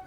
All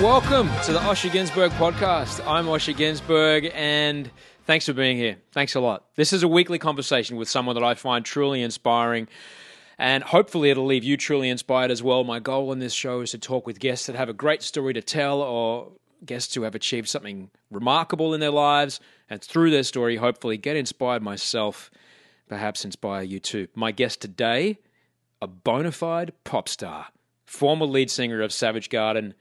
Welcome to the Osher Günsberg podcast. I'm Osher Günsberg, and thanks for being here. Thanks a lot. This is a weekly conversation with someone that I find truly inspiring, and hopefully it'll leave you truly inspired as well. My goal in this show is to talk with guests that have a great story to tell, or guests who have achieved something remarkable in their lives, and through their story, hopefully get inspired myself, perhaps inspire you too. My guest today, a bona fide pop star, former lead singer of Savage Garden,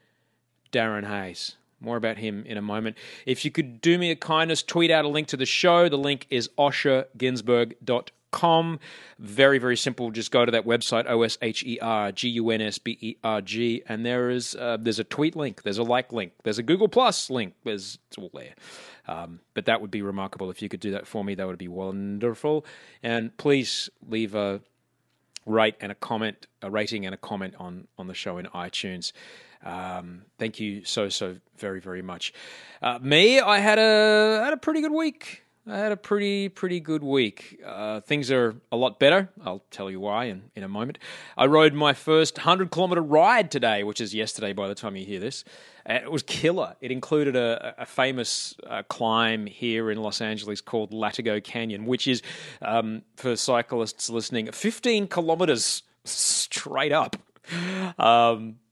Darren Hayes. More about him in a moment. If you could do me a kindness, tweet out a link to the show. The link is oshergunsberg.com. Very, very simple. Just go to that website, oshergunsberg, and there's a tweet link, there's a like link, there's a Google Plus link. It's all there. But that would be remarkable if you could do that for me. That would be wonderful. And please leave a rating and a comment on the show in iTunes. Thank you so very, very much. I had a pretty good week. I had a pretty good week. Things are a lot better. I'll tell you why in a moment. I rode my first 100-kilometer ride today, which is yesterday by the time you hear this. It was killer. It included a famous climb here in Los Angeles called Latigo Canyon, which is, for cyclists listening, 15 kilometers straight up.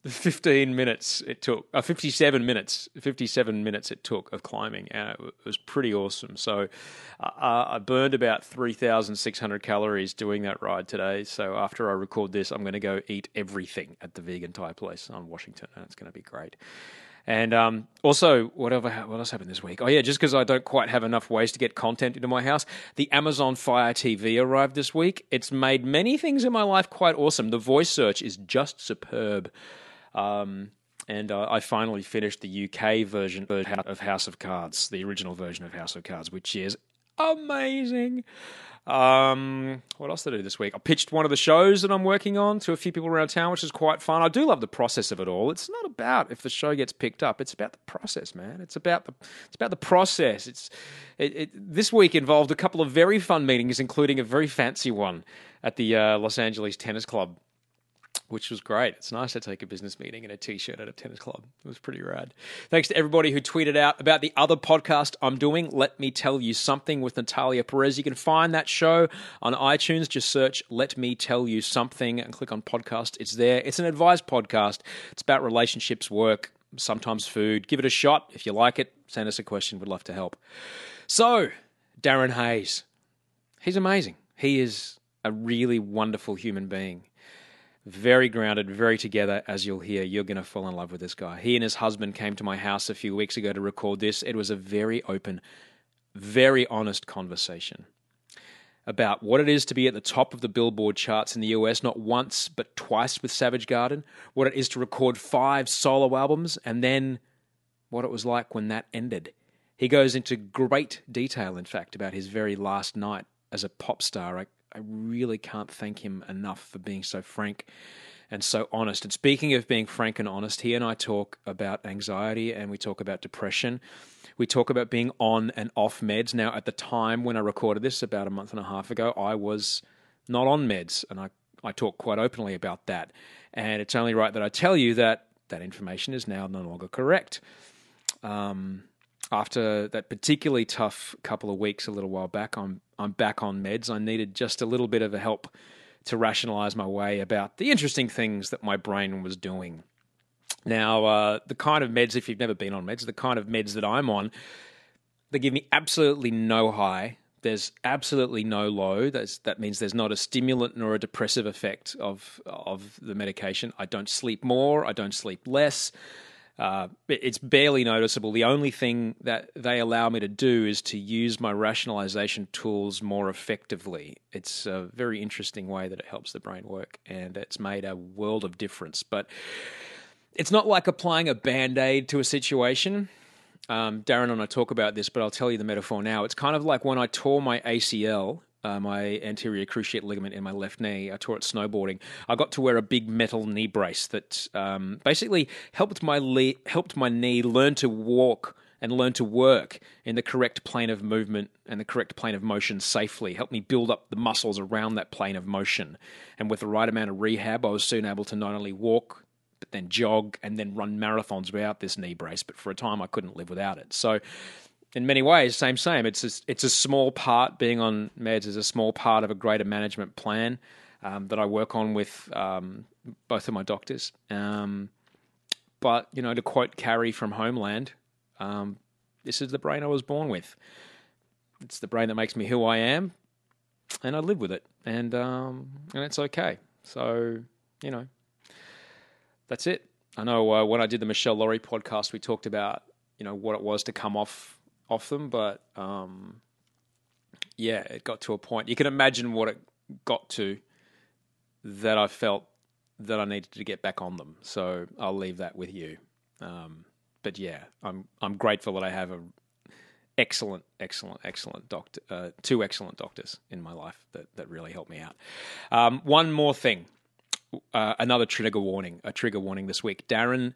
57 minutes it took of climbing, and it was pretty awesome. So I burned about 3,600 calories doing that ride today. So after I record this, I'm going to go eat everything at the vegan Thai place on Washington, and it's going to be great. And also, what else happened this week? Oh, yeah, just because I don't quite have enough ways to get content into my house, the Amazon Fire TV arrived this week. It's made many things in my life quite awesome. The voice search is just superb. And I finally finished the UK version of House of Cards, the original version of House of Cards, which is amazing. What else did I do this week? I pitched one of the shows that I'm working on to a few people around town, which is quite fun. I do love the process of it all. It's not about if the show gets picked up. It's about the process, man. It's about the process. This week involved a couple of very fun meetings, including a very fancy one at the Los Angeles Tennis Club, which was great. It's nice to take a business meeting in a T-shirt at a tennis club. It was pretty rad. Thanks to everybody who tweeted out about the other podcast I'm doing, Let Me Tell You Something with Natalia Perez. You can find that show on iTunes. Just search Let Me Tell You Something and click on podcast. It's there. It's an advice podcast. It's about relationships, work, sometimes food. Give it a shot. If you like it, send us a question. We'd love to help. So, Darren Hayes. He's amazing. He is a really wonderful human being. Very grounded, very together, as you'll hear. You're going to fall in love with this guy. He and his husband came to my house a few weeks ago to record this. It was a very open, very honest conversation about what it is to be at the top of the Billboard charts in the US, not once, but twice with Savage Garden, what it is to record 5 solo albums, and then what it was like when that ended. He goes into great detail, in fact, about his very last night as a pop star. I really can't thank him enough for being so frank and so honest. And speaking of being frank and honest, he and I talk about anxiety, and we talk about depression. We talk about being on and off meds. Now, at the time when I recorded this about a month and a half ago, I was not on meds, and I talk quite openly about that. And it's only right that I tell you that that information is now no longer correct. After that particularly tough couple of weeks a little while back, I'm back on meds. I needed just a little bit of a help to rationalize my way about the interesting things that my brain was doing. Now, the kind of meds, if you've never been on meds, the kind of meds that I'm on, they give me absolutely no high. There's absolutely no low. That means there's not a stimulant nor a depressive effect of the medication. I don't sleep more. I don't sleep less. It's barely noticeable. The only thing that they allow me to do is to use my rationalization tools more effectively. It's a very interesting way that it helps the brain work, and it's made a world of difference. But it's not like applying a Band-Aid to a situation. Darren and I talk about this, but I'll tell you the metaphor now. It's kind of like when I tore my ACL, my anterior cruciate ligament in my left knee. I tore it snowboarding. I got to wear a big metal knee brace that basically helped my knee learn to walk and learn to work in the correct plane of movement and the correct plane of motion safely, helped me build up the muscles around that plane of motion. And with the right amount of rehab, I was soon able to not only walk, but then jog and then run marathons without this knee brace. But for a time, I couldn't live without it. So in many ways, same. It's a small part. Being on meds is a small part of a greater management plan that I work on with both of my doctors. But, you know, to quote Carrie from Homeland, this is the brain I was born with. It's the brain that makes me who I am, and I live with it, and it's okay. So, you know, that's it. I know when I did the Michelle Laurie podcast, we talked about, you know, what it was to come off them, but yeah, it got to a point. You can imagine what it got to, that I felt that I needed to get back on them. So I'll leave that with you. But yeah, I'm grateful that I have an excellent doctor, 2 excellent doctors in my life that really helped me out. One more thing, another trigger warning. A trigger warning this week. Darren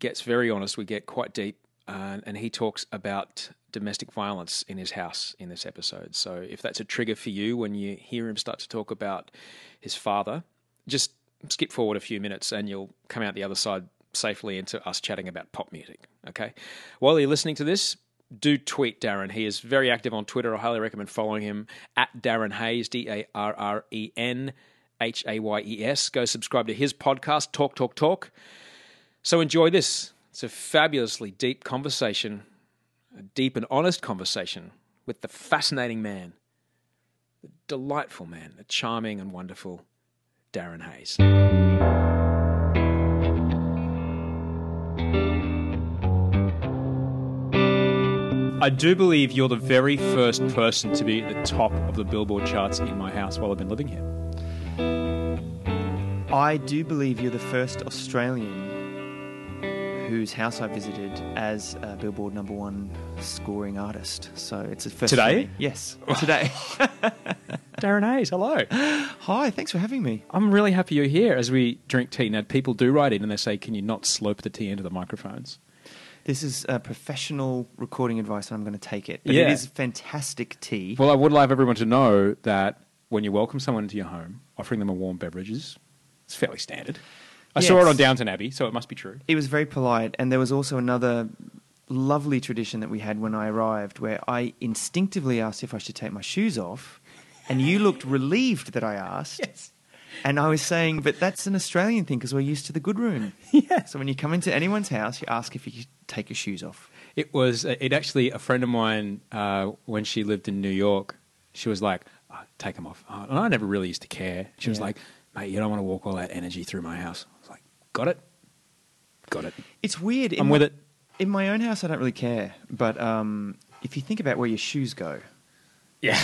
gets very honest. We get quite deep. And he talks about domestic violence in his house in this episode. So if that's a trigger for you when you hear him start to talk about his father, just skip forward a few minutes and you'll come out the other side safely into us chatting about pop music, okay? While you're listening to this, do tweet Darren. He is very active on Twitter. I highly recommend following him at Darren Hayes, DarrenHayes. Go subscribe to his podcast, Talk. So enjoy this. It's a fabulously deep conversation, a deep and honest conversation with the fascinating man, the delightful man, the charming and wonderful Darren Hayes. I do believe you're the very first person to be at the top of the Billboard charts in my house while I've been living here. I do believe you're the first Australian whose house I visited as a Billboard #1 scoring artist. So it's the first today? Thing. Yes, today. Darren Hayes, hello. Hi, thanks for having me. I'm really happy you're here as we drink tea. Now, people do write in and they say, can you not slurp the tea into the microphones? This is professional recording advice and I'm going to take it. But yeah. It is fantastic tea. Well, I would like everyone to know that when you welcome someone into your home, offering them a warm beverage is fairly standard. I saw it on Downton Abbey, so it must be true. It was very polite, and there was also another lovely tradition that we had when I arrived where I instinctively asked if I should take my shoes off, and you looked relieved that I asked. Yes. And I was saying, but that's an Australian thing because we're used to the good room. Yeah. So when you come into anyone's house, you ask if you could take your shoes off. It actually, a friend of mine, when she lived in New York, she was like, oh, take them off. And I never really used to care. She was like, mate, you don't want to walk all that energy through my house. Got it. It's weird. I'm with it. In my own house, I don't really care. But if you think about where your shoes go. Yeah.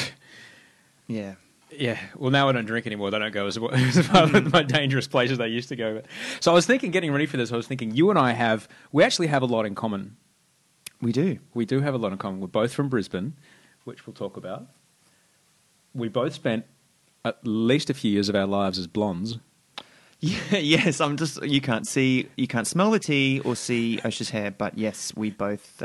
Yeah. Yeah. Well, now I don't drink anymore. They don't go as far as my dangerous places they used to go. But, so I was thinking, getting ready for this, I was thinking you and I have, we actually have a lot in common. We do. We do have a lot in common. We're both from Brisbane, which we'll talk about. We both spent at least a few years of our lives as blondes. Yeah, yes, I'm just, you can't see, you can't smell the tea or see Osher's hair, but yes, we both,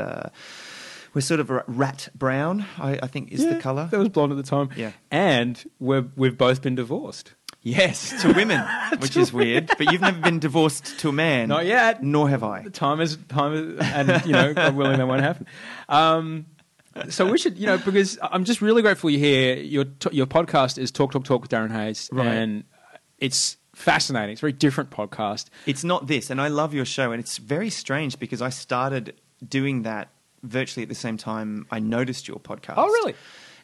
we're sort of rat brown, I think is the colour. That was blonde at the time. Yeah. And we've both been divorced. Yes, to women, which is weird, but you've never been divorced to a man. Not yet. Nor have I. Time is, and you know, God willing, that won't happen. So we should, you know, because I'm just really grateful you're here. Your podcast is Talk with Darren Hayes. Right. And it's fascinating. It's a very different podcast. It's not this. And I love your show. And it's very strange because I started doing that virtually at the same time I noticed your podcast. Oh, really?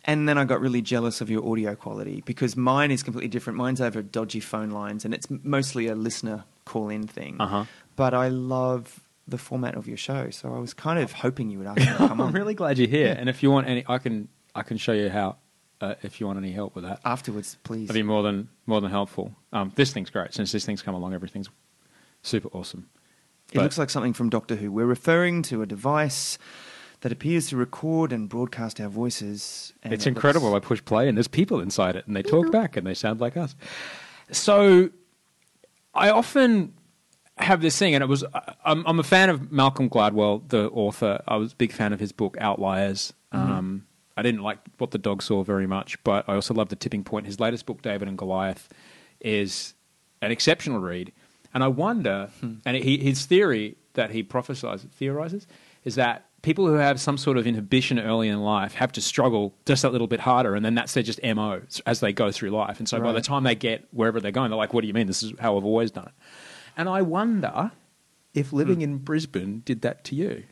And then I got really jealous of your audio quality because mine is completely different. Mine's over dodgy phone lines and it's mostly a listener call-in thing. Uh-huh. But I love the format of your show, so I was kind of hoping you would ask me to come on. I'm really glad you're here, and if you want any, I can show you how. If you want any help with that afterwards, please. That'd be more than helpful. This thing's great. Since this thing's come along, everything's super awesome. It looks like something from Doctor Who. We're referring to a device that appears to record and broadcast our voices. And it's incredible. I push play, and there's people inside it, and they talk back, and they sound like us. So, I often have this thing, and it was I'm a fan of Malcolm Gladwell, the author. I was a big fan of his book Outliers. I didn't like What the Dog Saw very much, but I also loved The Tipping Point. His latest book, David and Goliath, is an exceptional read, and I wonder. And his theory that he theorizes is that people who have some sort of inhibition early in life have to struggle just a little bit harder, and then that's their just MO as they go through life. And so by the time they get wherever they're going, they're like, "What do you mean? This is how I've always done it." And I wonder if living in Brisbane did that to you.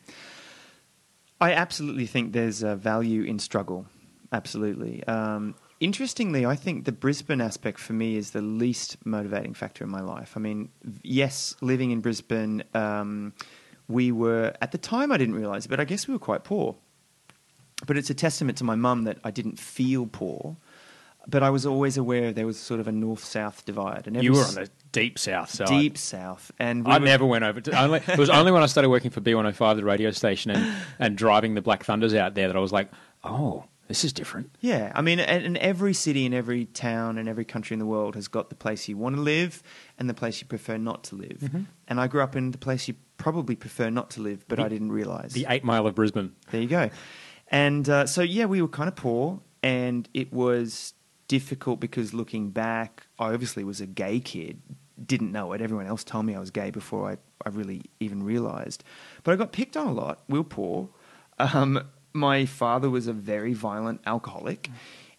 I absolutely think there's a value in struggle. Absolutely. Interestingly, I think the Brisbane aspect for me is the least motivating factor in my life. I mean, yes, living in Brisbane, we were, at the time I didn't realise it, but I guess we were quite poor. But it's a testament to my mum that I didn't feel poor. But I was always aware there was sort of a north-south divide. And you were on the deep south side. Deep south. And I never went over. It was only when I started working for B105, the radio station, and driving the Black Thunders out there that I was like, oh, this is different. Yeah. I mean, and every city and every town and every country in the world has got the place you want to live and the place you prefer not to live. Mm-hmm. And I grew up in the place you probably prefer not to live, but I didn't realise. The 8 Mile of Brisbane. There you go. And so, yeah, we were kind of poor, and it was difficult because looking back, I obviously was a gay kid, didn't know it. Everyone else told me I was gay before I really even realised. But I got picked on a lot. We were poor. My father was a very violent alcoholic,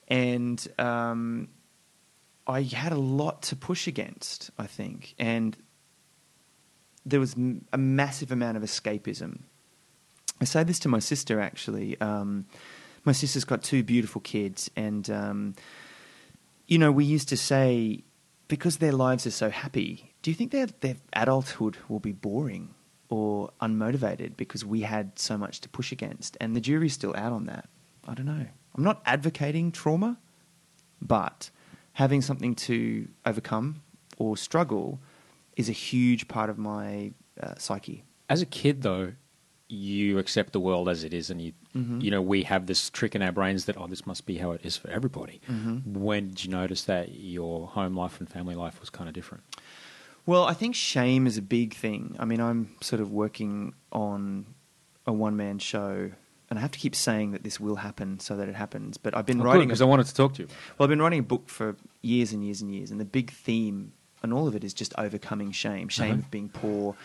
and I had a lot to push against, I think. And there was a massive amount of escapism. I say this to my sister, actually. My sister's got 2 beautiful kids, and you know, we used to say, because their lives are so happy, do you think their adulthood will be boring or unmotivated because we had so much to push against? And the jury's still out on that. I don't know. I'm not advocating trauma, but having something to overcome or struggle is a huge part of my psyche. As a kid, though, you accept the world as it is, and you know, we have this trick in our brains that, oh, this must be how it is for everybody. When did you notice that your home life and family life was kind of different? Well, I think shame is a big thing. I mean, I'm sort of working on a one-man show, and I have to keep saying that this will happen so that it happens, but I've been writing... because I wanted to talk to you. Well, I've been writing a book for years and years and years, and the big theme and all of it is just overcoming shame. Shame of being poor,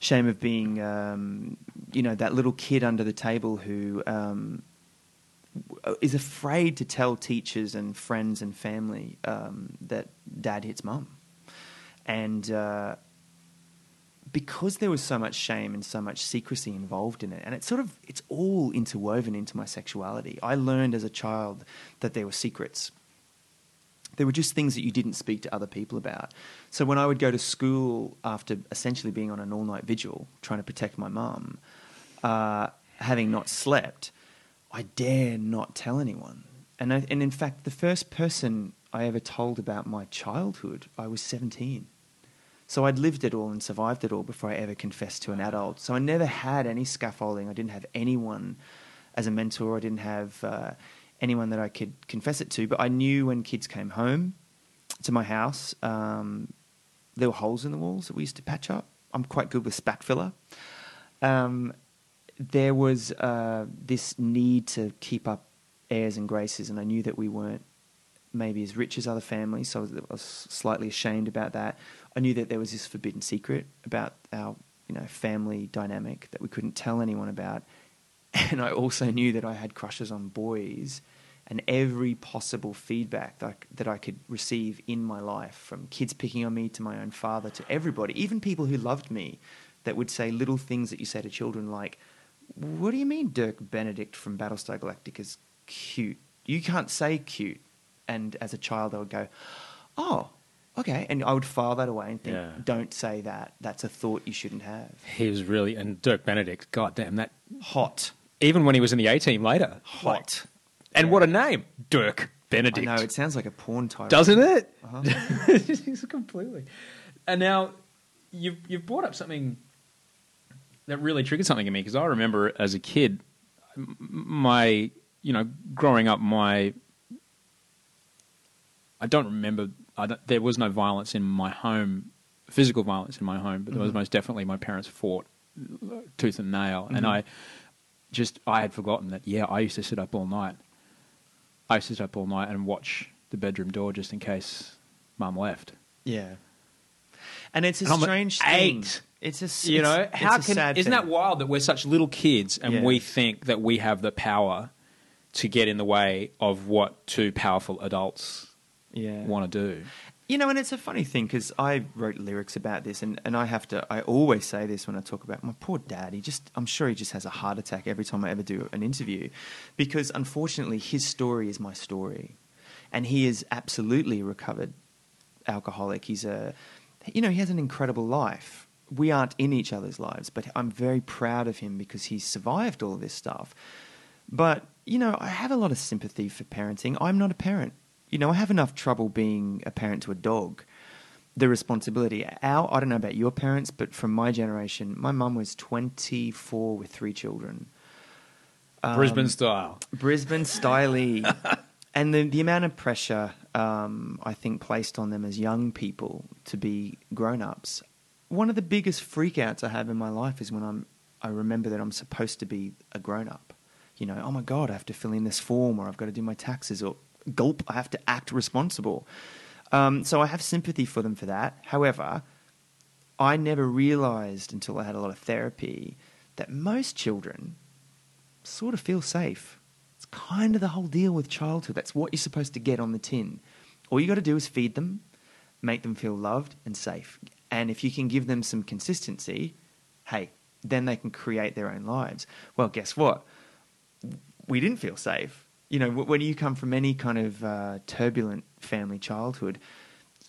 shame of being, you know, that little kid under the table who is afraid to tell teachers and friends and family that dad hits mum. And because there was so much shame and so much secrecy involved in it, and it's all interwoven into my sexuality. I learned as a child that there were secrets. There were just things that you didn't speak to other people about. So when I would go to school after essentially being on an all-night vigil, trying to protect my mum, having not slept, I dare not tell anyone. And in fact, the first person I ever told about my childhood, I was 17. So I'd lived it all and survived it all before I ever confessed to an adult. So I never had any scaffolding. I didn't have anyone as a mentor. I didn't have anyone that I could confess it to. But I knew when kids came home to my house, there were holes in the walls that we used to patch up. I'm quite good with spackfiller. There was this need to keep up airs and graces, and I knew that we weren't maybe as rich as other families, so I was slightly ashamed about that. I knew that there was this forbidden secret about our, family dynamic that we couldn't tell anyone about, and I also knew that I had crushes on boys, and every possible feedback that I could receive in my life, from kids picking on me to my own father to everybody, even people who loved me, that would say little things that you say to children like, "What do you mean Dirk Benedict from Battlestar Galactica's cute? You can't say cute." And as a child, I would go, "Oh, okay." And I would file that away and think, Don't say that. That's a thought you shouldn't have. He was really, and Dirk Benedict, goddamn, that hot. Even when he was in the A-Team later. Hot. Like, and What a name, Dirk Benedict. I know, it sounds like a porn title. Doesn't it? Uh-huh. Completely. And now, you've brought up something that really triggered something in me, because I remember as a kid, there was no violence in my home, physical violence in my home, but there was most definitely my parents fought tooth and nail. Mm-hmm. And I had forgotten that, I used to sit up all night. I used to sit up all night and watch the bedroom door just in case Mum left. Yeah. And it's a strange thing. It's a, you know, how it's a can, sad isn't thing. That wild that we're such little kids and we think that we have the power to get in the way of what two powerful adults want to do. And it's a funny thing, because I wrote lyrics about this, and I always say this when I talk about my poor dad. I'm sure he just has a heart attack every time I ever do an interview, because unfortunately his story is my story, and he is absolutely a recovered alcoholic. He's he has an incredible life. We aren't in each other's lives, but I'm very proud of him because he survived all this stuff. But, I have a lot of sympathy for parenting. I'm not a parent. I have enough trouble being a parent to a dog. The responsibility. I don't know about your parents, but from my generation, my mum was 24 with 3 children. Brisbane style. Brisbane style-y. And the amount of pressure, I think, placed on them as young people to be grown-ups. One of the biggest freakouts I have in my life is when I remember that I'm supposed to be a grown-up. Oh my God, I have to fill in this form, or I've got to do my taxes, or gulp, I have to act responsible. So I have sympathy for them for that. However, I never realised until I had a lot of therapy that most children sort of feel safe. It's kind of the whole deal with childhood. That's what you're supposed to get on the tin. All you got to do is feed them, make them feel loved and safe. And if you can give them some consistency, then they can create their own lives. Well, guess what? We didn't feel safe. When you come from any kind of turbulent family childhood,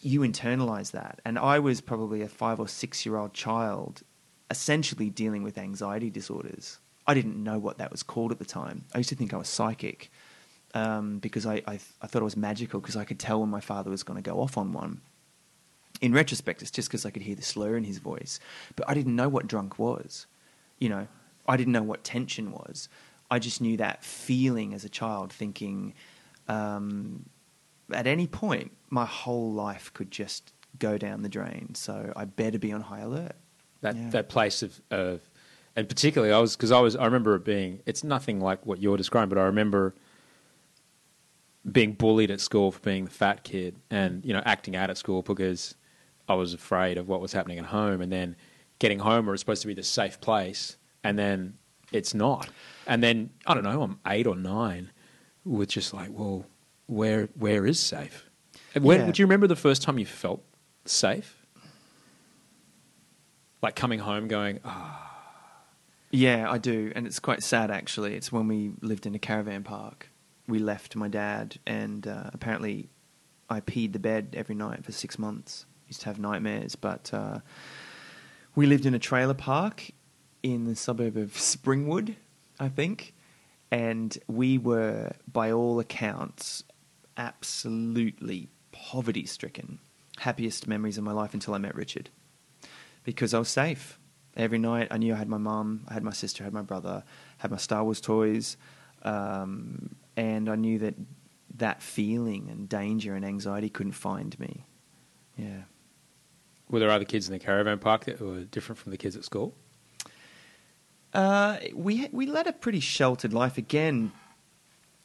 you internalize that. And I was probably a 5 or 6-year-old child essentially dealing with anxiety disorders. I didn't know what that was called at the time. I used to think I was psychic because I thought it was magical, because I could tell when my father was going to go off on one. In retrospect, it's just because I could hear the slur in his voice. But I didn't know what drunk was. I didn't know what tension was. I just knew that feeling as a child, thinking at any point my whole life could just go down the drain. So I better be on high alert. That place of and particularly I remember it being, it's nothing like what you're describing, but I remember being bullied at school for being the fat kid and, acting out at school because I was afraid of what was happening at home, and then getting home where it's supposed to be the safe place, and then it's not. And then, I don't know, I'm 8 or 9, with just like, well, where is safe? Do you remember the first time you felt safe? Like coming home going, ah. Yeah, I do. And it's quite sad, actually. It's when we lived in a caravan park. We left my dad, and apparently I peed the bed every night for 6 months. Used to have nightmares. But we lived in a trailer park in the suburb of Springwood, I think, And we were, by all accounts, absolutely poverty-stricken. Happiest memories of my life until I met Richard. Because I was safe. Every night I knew I had my mum, I had my sister, I had my brother, I had my Star Wars toys. And I knew that that feeling and danger and anxiety couldn't find me. Yeah. Were there other kids in the caravan park that were different from the kids at school? We led a pretty sheltered life. Again,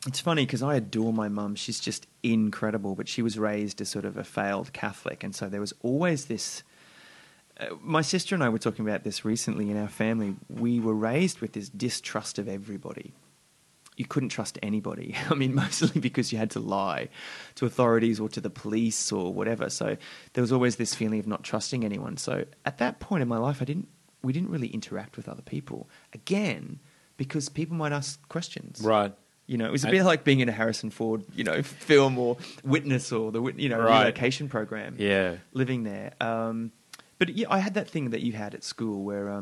it's funny because I adore my mum. She's just incredible, but she was raised as sort of a failed Catholic. And so there was always this... my sister and I were talking about this recently in our family. We were raised with this distrust of everybody. You couldn't trust anybody. I mean, mostly because you had to lie to authorities or to the police or whatever. So there was always this feeling of not trusting anyone. So at that point in my life, we didn't really interact with other people. Again, because people might ask questions. Right. You know, it was a bit like being in a Harrison Ford, you know, film or Witness or the, you know, right. relocation program. Yeah. Living there. But yeah, I had that thing that you had at school where, I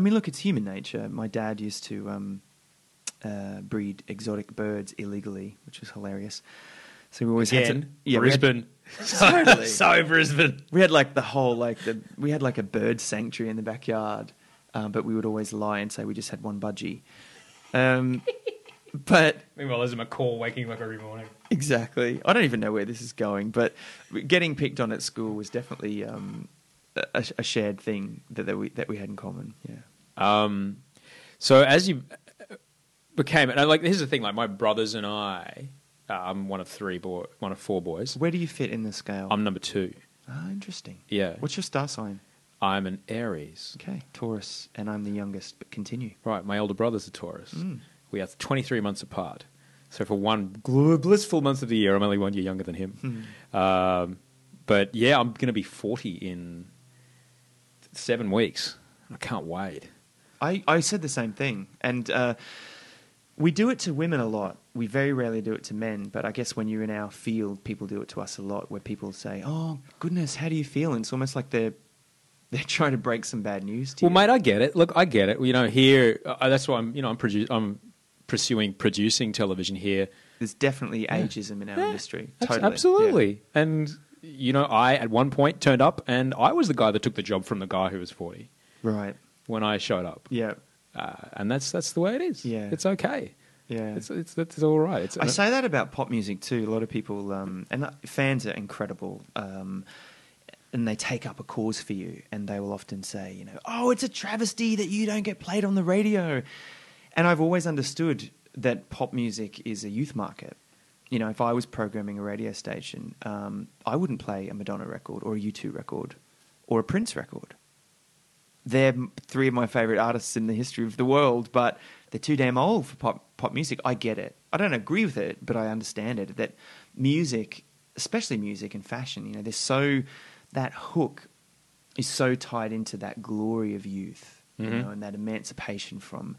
mean, look, it's human nature. My dad used to... breed exotic birds illegally, which was hilarious. So we always had to... Yeah, Brisbane. Totally. So Brisbane. We had like the whole, like the... We had like a bird sanctuary in the backyard, but we would always lie and say we just had one budgie. But... Meanwhile, there's a macaw waking up every morning. Exactly. I don't even know where this is going, but getting picked on at school was definitely a shared thing that we had in common, yeah. So as you... Became and like here's the thing, like my brothers and I, I'm one of four boys. Where do you fit in the scale? I'm number two. Ah, interesting. Yeah. What's your star sign? I'm an Aries. Okay, Taurus, and I'm the youngest. But continue. Right, my older brother's a Taurus. Mm. We are 23 months apart, so for one blissful month of the year, I'm only 1 year younger than him. Mm. But yeah, I'm going to be 40 in 7 weeks. I can't wait. I said the same thing, and. We do it to women a lot. We very rarely do it to men, but I guess when you're in our field, people do it to us a lot where people say, oh, goodness, how do you feel? And it's almost like they're trying to break some bad news to you. Well, mate, I get it. Look, I get it. You know, here, that's why I'm pursuing producing television here. There's definitely ageism in our industry. Totally. Absolutely. Yeah. And, you know, I at one point turned up and I was the guy that took the job from the guy who was 40. Right. When I showed up. Yeah. And that's the way it is. Yeah, it's okay. Yeah, it's all right. I say that about pop music too. A lot of people and fans are incredible, and they take up a cause for you, and they will often say, you know, oh, it's a travesty that you don't get played on the radio. And I've always understood that pop music is a youth market. You know, if I was programming a radio station, I wouldn't play a Madonna record or a U2 record or a Prince record. They're three of my favourite artists in the history of the world, but they're too damn old for pop music. I get it. I don't agree with it, but I understand it, that music, especially music and fashion, you know, there's so... That hook is so tied into that glory of youth, mm-hmm. you know, and that emancipation from...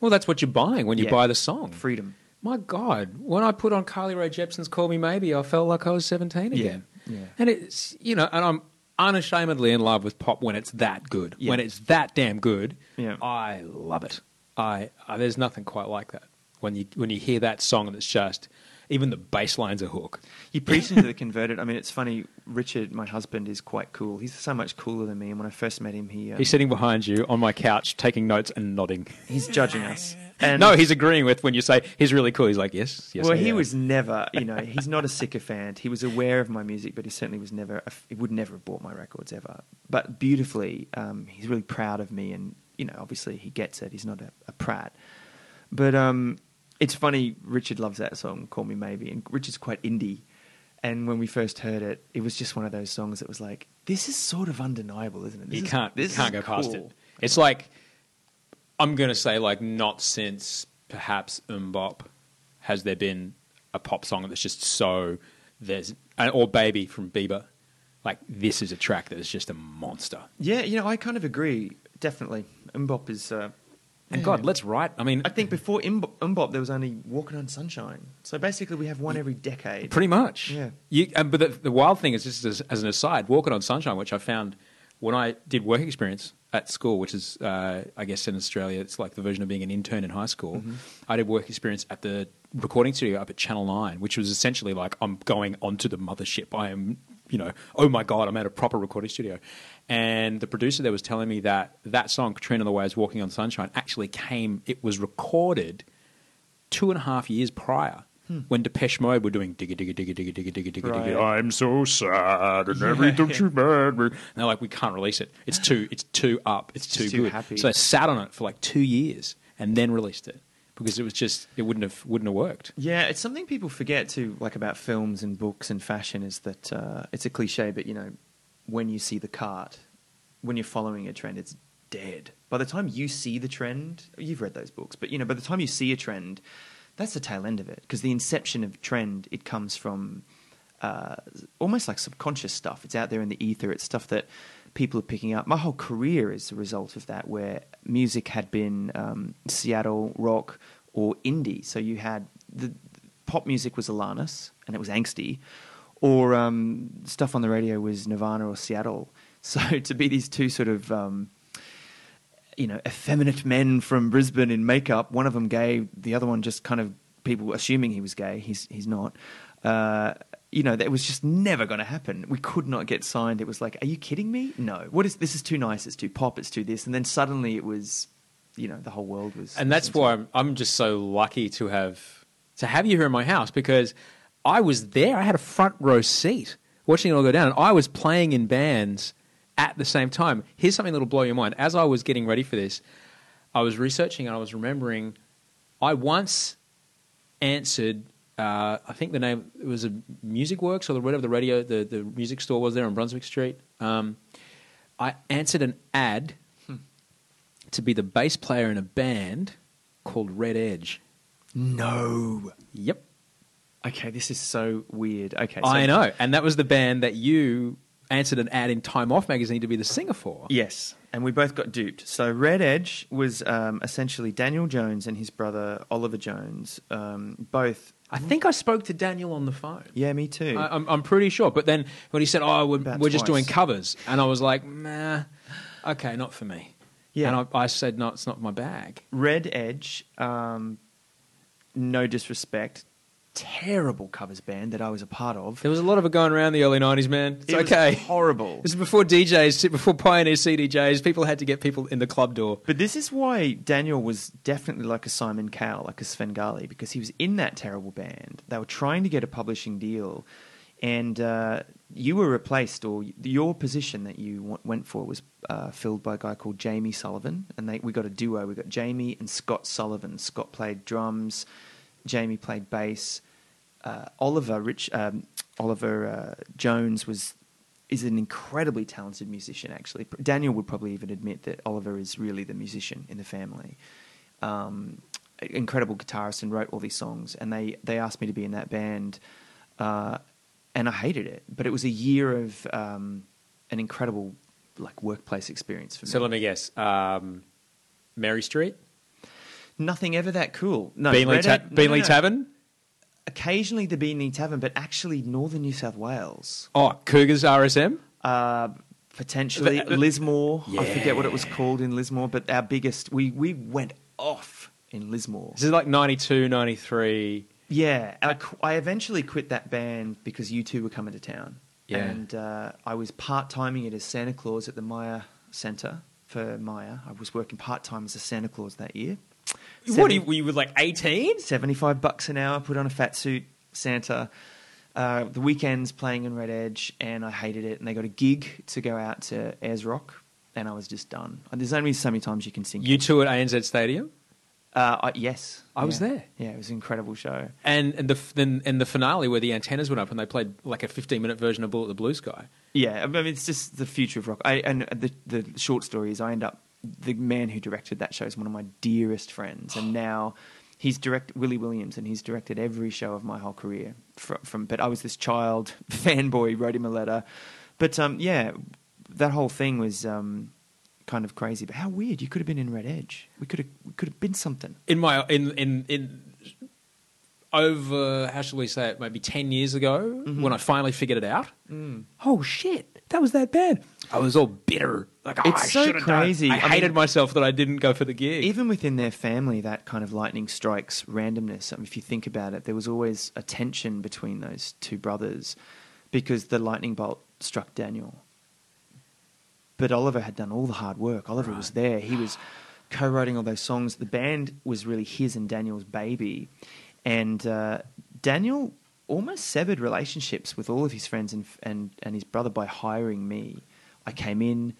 Well, that's what you're buying when you buy the song. Freedom. My God, when I put on Carly Rae Jepsen's Call Me Maybe, I felt like I was 17 again. Yeah. And it's, you know, and I'm... unashamedly in love with pop when it's that good. Yeah. When it's that damn good, I love it. I there's nothing quite like that. When you hear that song and it's just, even the bass line's a hook. You're preaching to the converted. I mean, it's funny, Richard, my husband, is quite cool. He's so much cooler than me, and when I first met him, he... He's sitting behind you on my couch, taking notes and nodding. He's judging us. And no, he's agreeing with when you say, he's really cool. He's like, yes. Well, he was never, you know, he's not a sycophant. He was aware of my music, but he certainly was never, he would never have bought my records ever. But beautifully, he's really proud of me and, you know, obviously he gets it. He's not a prat. But it's funny, Richard loves that song, Call Me Maybe, and Richard's quite indie. And when we first heard it, it was just one of those songs that was like, this is sort of undeniable, isn't it? You can't go past it. It's like... I'm going to say, like, not since perhaps Mbop has there been a pop song that's just so... Or Baby from Bieber. Like, this is a track that is just a monster. Yeah, you know, I kind of agree, definitely. Mbop is... And God, let's write... I mean... I think before Mbop, there was only Walking on Sunshine. So basically we have one every decade. Pretty much. Yeah. But the wild thing is, just as an aside, Walking on Sunshine, which I found when I did work experience... at school, which is, I guess in Australia, it's like the version of being an intern in high school. Mm-hmm. I did work experience at the recording studio up at Channel 9, which was essentially like, I'm going onto the mothership. I am, you know, oh my God, I'm at a proper recording studio. And the producer there was telling me that that song, Katrina and the Waves, Walking on Sunshine, actually came, it was recorded 2.5 years prior. When Depeche Mode were doing digga, digga, digga, digga, digga, digga, digga, right. digga, I'm so sad and everything too bad. And they're like, we can't release it. It's too up. It's too good. Happy. So I sat on it for like 2 years and then released it because it was just, it wouldn't have worked. Yeah, it's something people forget too, like about films and books and fashion, is that it's a cliche, but you know, when you see the cart, when you're following a trend, it's dead. By the time you see the trend, you've read those books, but you know, by the time you see a trend, that's the tail end of it, because the inception of trend, it comes from almost like subconscious stuff. It's out there in the ether. It's stuff that people are picking up. My whole career is a result of that, where music had been Seattle rock or indie. So you had the pop music was Alanis, and it was angsty, or stuff on the radio was Nirvana or Seattle. So to be these two sort of you know, effeminate men from Brisbane in makeup, one of them gay, the other one just kind of people assuming he was gay. He's not. You know, that was just never going to happen. We could not get signed. It was like, are you kidding me? No. What is this? Is too nice. It's too pop. It's too this. And then suddenly it was, you know, the whole world was. And that's why I'm just so lucky to have you here in my house, because I was there. I had a front row seat watching it all go down, and I was playing in bands at the same time. Here's something that'll blow your mind. As I was getting ready for this, I was researching and I was remembering I once answered, I think the name, it was a Music Works or whatever the radio, the music store was there on Brunswick Street. I answered an ad to be the bass player in a band called Red Edge. No. Yep. Okay, this is so weird. Okay, so I know. And that was the band that you answered an ad in Time Off magazine to be the singer for. Yes, and we both got duped. So Red Edge was essentially Daniel Jones and his brother Oliver Jones, both. I think I spoke to Daniel on the phone. Yeah, me too. I'm pretty sure. But then when he said, oh, we're just doing covers, and I was like, nah, okay, not for me. Yeah. And I said, no, it's not my bag. Red Edge, no disrespect, terrible covers band that I was a part of. There was a lot of it going around the early 90s, man. It's okay. Horrible. This is before DJs, before Pioneer CDJs. People had to get people in the club door. But this is why Daniel was definitely like a Simon Cowell, like a Svengali, because he was in that terrible band. They were trying to get a publishing deal, and you were replaced, or your position that you went for was filled by a guy called Jamie Sullivan, and we got a duo. We got Jamie and Scott Sullivan. Scott played drums, Jamie played bass. Oliver Jones is an incredibly talented musician, actually. Daniel would probably even admit that Oliver is really the musician in the family. Incredible guitarist, and wrote all these songs. And they asked me to be in that band, and I hated it. But it was a year of an incredible like workplace experience for me. So let me guess, Mary Street? Nothing ever that cool. No, Beanley Tavern? Occasionally the Beanley Tavern, but actually northern New South Wales. Oh, Cougars RSM? Potentially. Lismore. Yeah. I forget what it was called in Lismore, but our biggest... We went off in Lismore. This is like 92, 93. Yeah. I eventually quit that band because you two were coming to town. Yeah. And I was part-timing it as Santa Claus at the Maya Centre for Maya. I was working part-time as a Santa Claus that year. Were you with like 18? $75 an hour, put on a fat suit, Santa. The weekends playing in Red Edge, and I hated it. And they got a gig to go out to Ayers Rock, and I was just done. There's only so many times you can sing. You two at ANZ Stadium? Yes. I was there. Yeah, it was an incredible show. And the finale where the antennas went up and they played like a 15-minute version of Bullet the Blue Sky. Yeah, I mean, it's just the future of rock. And the short story is I end up... The man who directed that show is one of my dearest friends, and now he's directed Willie Williams, and he's directed every show of my whole career. But I was this child fanboy, wrote him a letter, but yeah, that whole thing was kind of crazy. But how weird! You could have been in Red Edge. We could have been something. In my in over, how should we say it, maybe 10 years ago when I finally figured it out, oh, shit, that was that bad. I was all bitter. Like, oh, it's so crazy. I hated myself that I didn't go for the gig. Even within their family, that kind of lightning strikes randomness. I mean, if you think about it, there was always a tension between those two brothers because the lightning bolt struck Daniel. But Oliver had done all the hard work. Oliver was there. He was co-writing all those songs. The band was really his and Daniel's baby. And Daniel almost severed relationships with all of his friends and his brother by hiring me. I came in,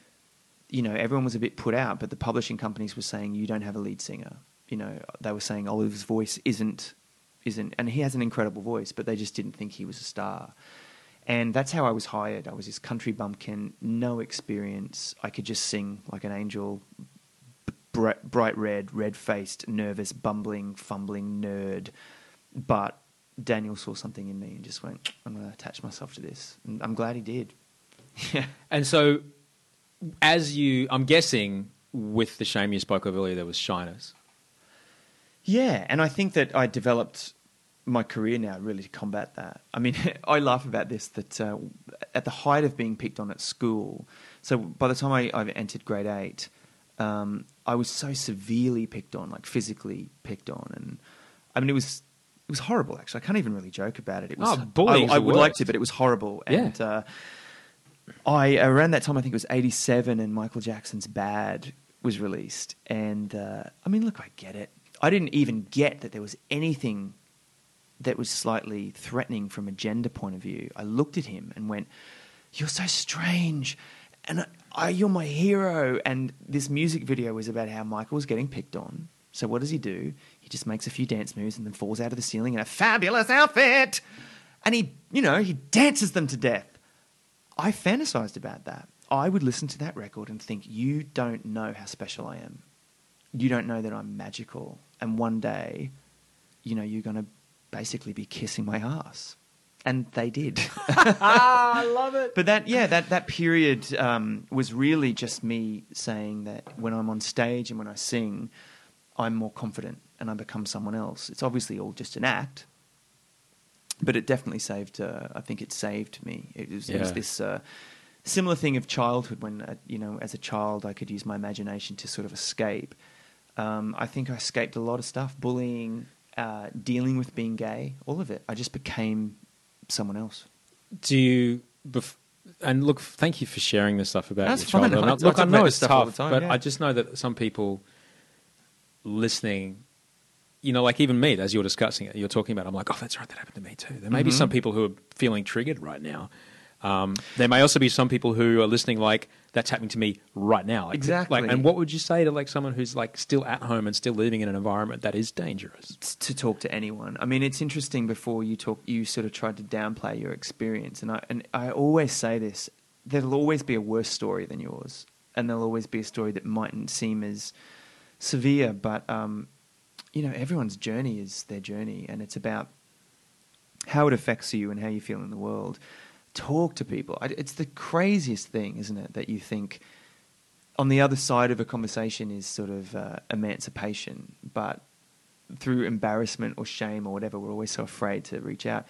you know, everyone was a bit put out, but the publishing companies were saying, you don't have a lead singer. You know, they were saying Oliver's voice isn't, and he has an incredible voice, but they just didn't think he was a star. And that's how I was hired. I was this country bumpkin, no experience. I could just sing like an angel, bright red, red-faced, nervous, bumbling, fumbling nerd. But Daniel saw something in me and just went, I'm going to attach myself to this. And I'm glad he did. Yeah. And so as you, I'm guessing with the shame you spoke of earlier, there was shyness. Yeah, and I think that I developed my career now really to combat that. I mean, I laugh about this, that at the height of being picked on at school, so by the time I entered grade 8, I was so severely picked on, like physically picked on. And I mean, it was horrible, actually. I can't even really joke about it. It was, I would like to, but it was horrible. And yeah. I around that time, I think it was 87, and Michael Jackson's Bad was released. And I mean, look, I get it. I didn't even get that there was anything that was slightly threatening from a gender point of view. I looked at him and went, you're so strange, and you're my hero. And this music video was about how Michael was getting picked on. So what does he do? He just makes a few dance moves and then falls out of the ceiling in a fabulous outfit. And he, you know, he dances them to death. I fantasized about that. I would listen to that record and think, you don't know how special I am. You don't know that I'm magical. And one day, you know, you're going to basically be kissing my ass. And they did. I love it. But that, yeah, that period was really just me saying that when I'm on stage and when I sing, I'm more confident and I become someone else. It's obviously all just an act, but it definitely saved, I think it saved me. It was this similar thing of childhood when, you know, as a child, I could use my imagination to sort of escape. I think I escaped a lot of stuff, bullying, dealing with being gay, all of it. I just became someone else. Do you and look, thank you for sharing this stuff about your childhood. Look, I know it's tough, but I just know that some people listening, you know, like even me, as you're discussing it, you're talking about, I'm like, oh, that's right, that happened to me too. There may be some people who are feeling triggered right now. There may also be some people who are listening like, that's happening to me right now. Like, exactly. Like, and what would you say to like someone who's like still at home and still living in an environment that is dangerous? To talk to anyone. I mean, it's interesting, before you talk, you sort of tried to downplay your experience. And I always say this, there'll always be a worse story than yours. And there'll always be a story that mightn't seem as severe, but you know, everyone's journey is their journey. And it's about how it affects you and how you feel in the world. Talk to people. It's the craziest thing, isn't it, that you think on the other side of a conversation is sort of emancipation, but through embarrassment or shame or whatever, we're always so afraid to reach out.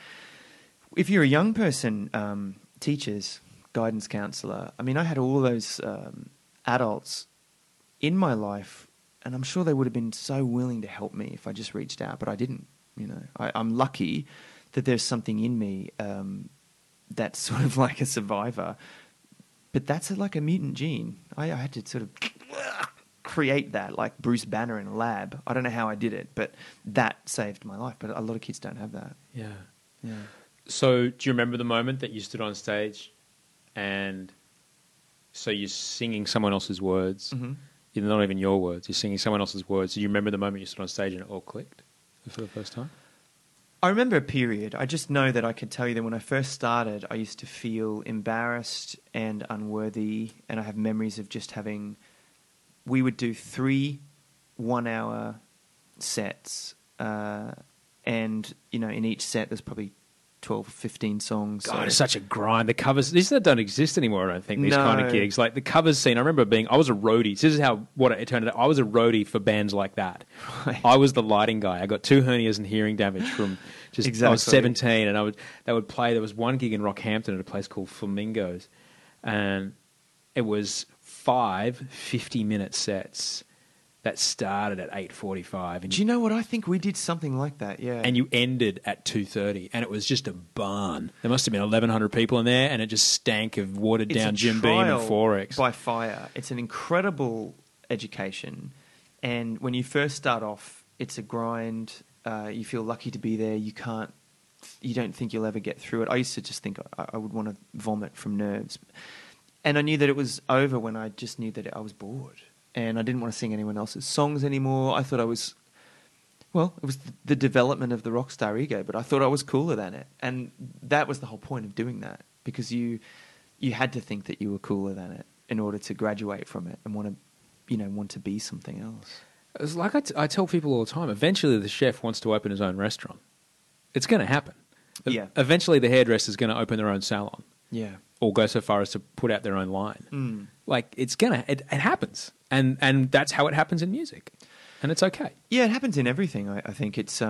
If you're a young person, teachers, guidance counsellor, I mean, I had all those adults in my life, and I'm sure they would have been so willing to help me if I just reached out, but I didn't, you know. I'm lucky that there's something in me that's sort of like a survivor, but that's like a mutant gene. I had to sort of create that, like Bruce Banner in a lab. I don't know how I did it, but that saved my life. But a lot of kids don't have that. Yeah. Yeah. So do you remember the moment that you stood on stage and so you're singing someone else's words, you're not even your words, you're singing someone else's words. Do you remember the moment you stood on stage and it all clicked for the first time? I remember a period. I just know that I could tell you that when I first started, I used to feel embarrassed and unworthy, and I have memories of just having... We would do 3 one-hour sets, and, you know, in each set there's probably 12 or 15 songs. God, so. It's such a grind. The covers, these don't exist anymore, I don't think, these kind of gigs. Like the covers scene, I remember being, I was a roadie. So this is how, what it turned out. I was a roadie for bands like that. Right. I was the lighting guy. I got two hernias and hearing damage from just, I was 17 and they would play, there was one gig in Rockhampton at a place called Flamingos and it was 5 50-minute sets that started at 8:45. Do you know what? I think we did something like that, yeah. And you ended at 2:30, and it was just a barn. There must have been 1,100 people in there, and it just stank of watered-down Jim Beam and Forex. By fire. It's an incredible education, and when you first start off, it's a grind. You feel lucky to be there. You don't think you'll ever get through it. I used to just think I would want to vomit from nerves. And I knew that it was over when I just knew that I was bored. And I didn't want to sing anyone else's songs anymore. I thought I was, well, it was the development of the rock star ego, but I thought I was cooler than it. And that was the whole point of doing that, because you had to think that you were cooler than it in order to graduate from it and want to be something else. It's like I tell people all the time, eventually the chef wants to open his own restaurant. It's going to happen. Yeah. Eventually the hairdresser's going to open their own salon. Yeah. Or go so far as to put out their own line. Mm. Like it happens. And that's how it happens in music, and it's okay. Yeah, it happens in everything. I think it's.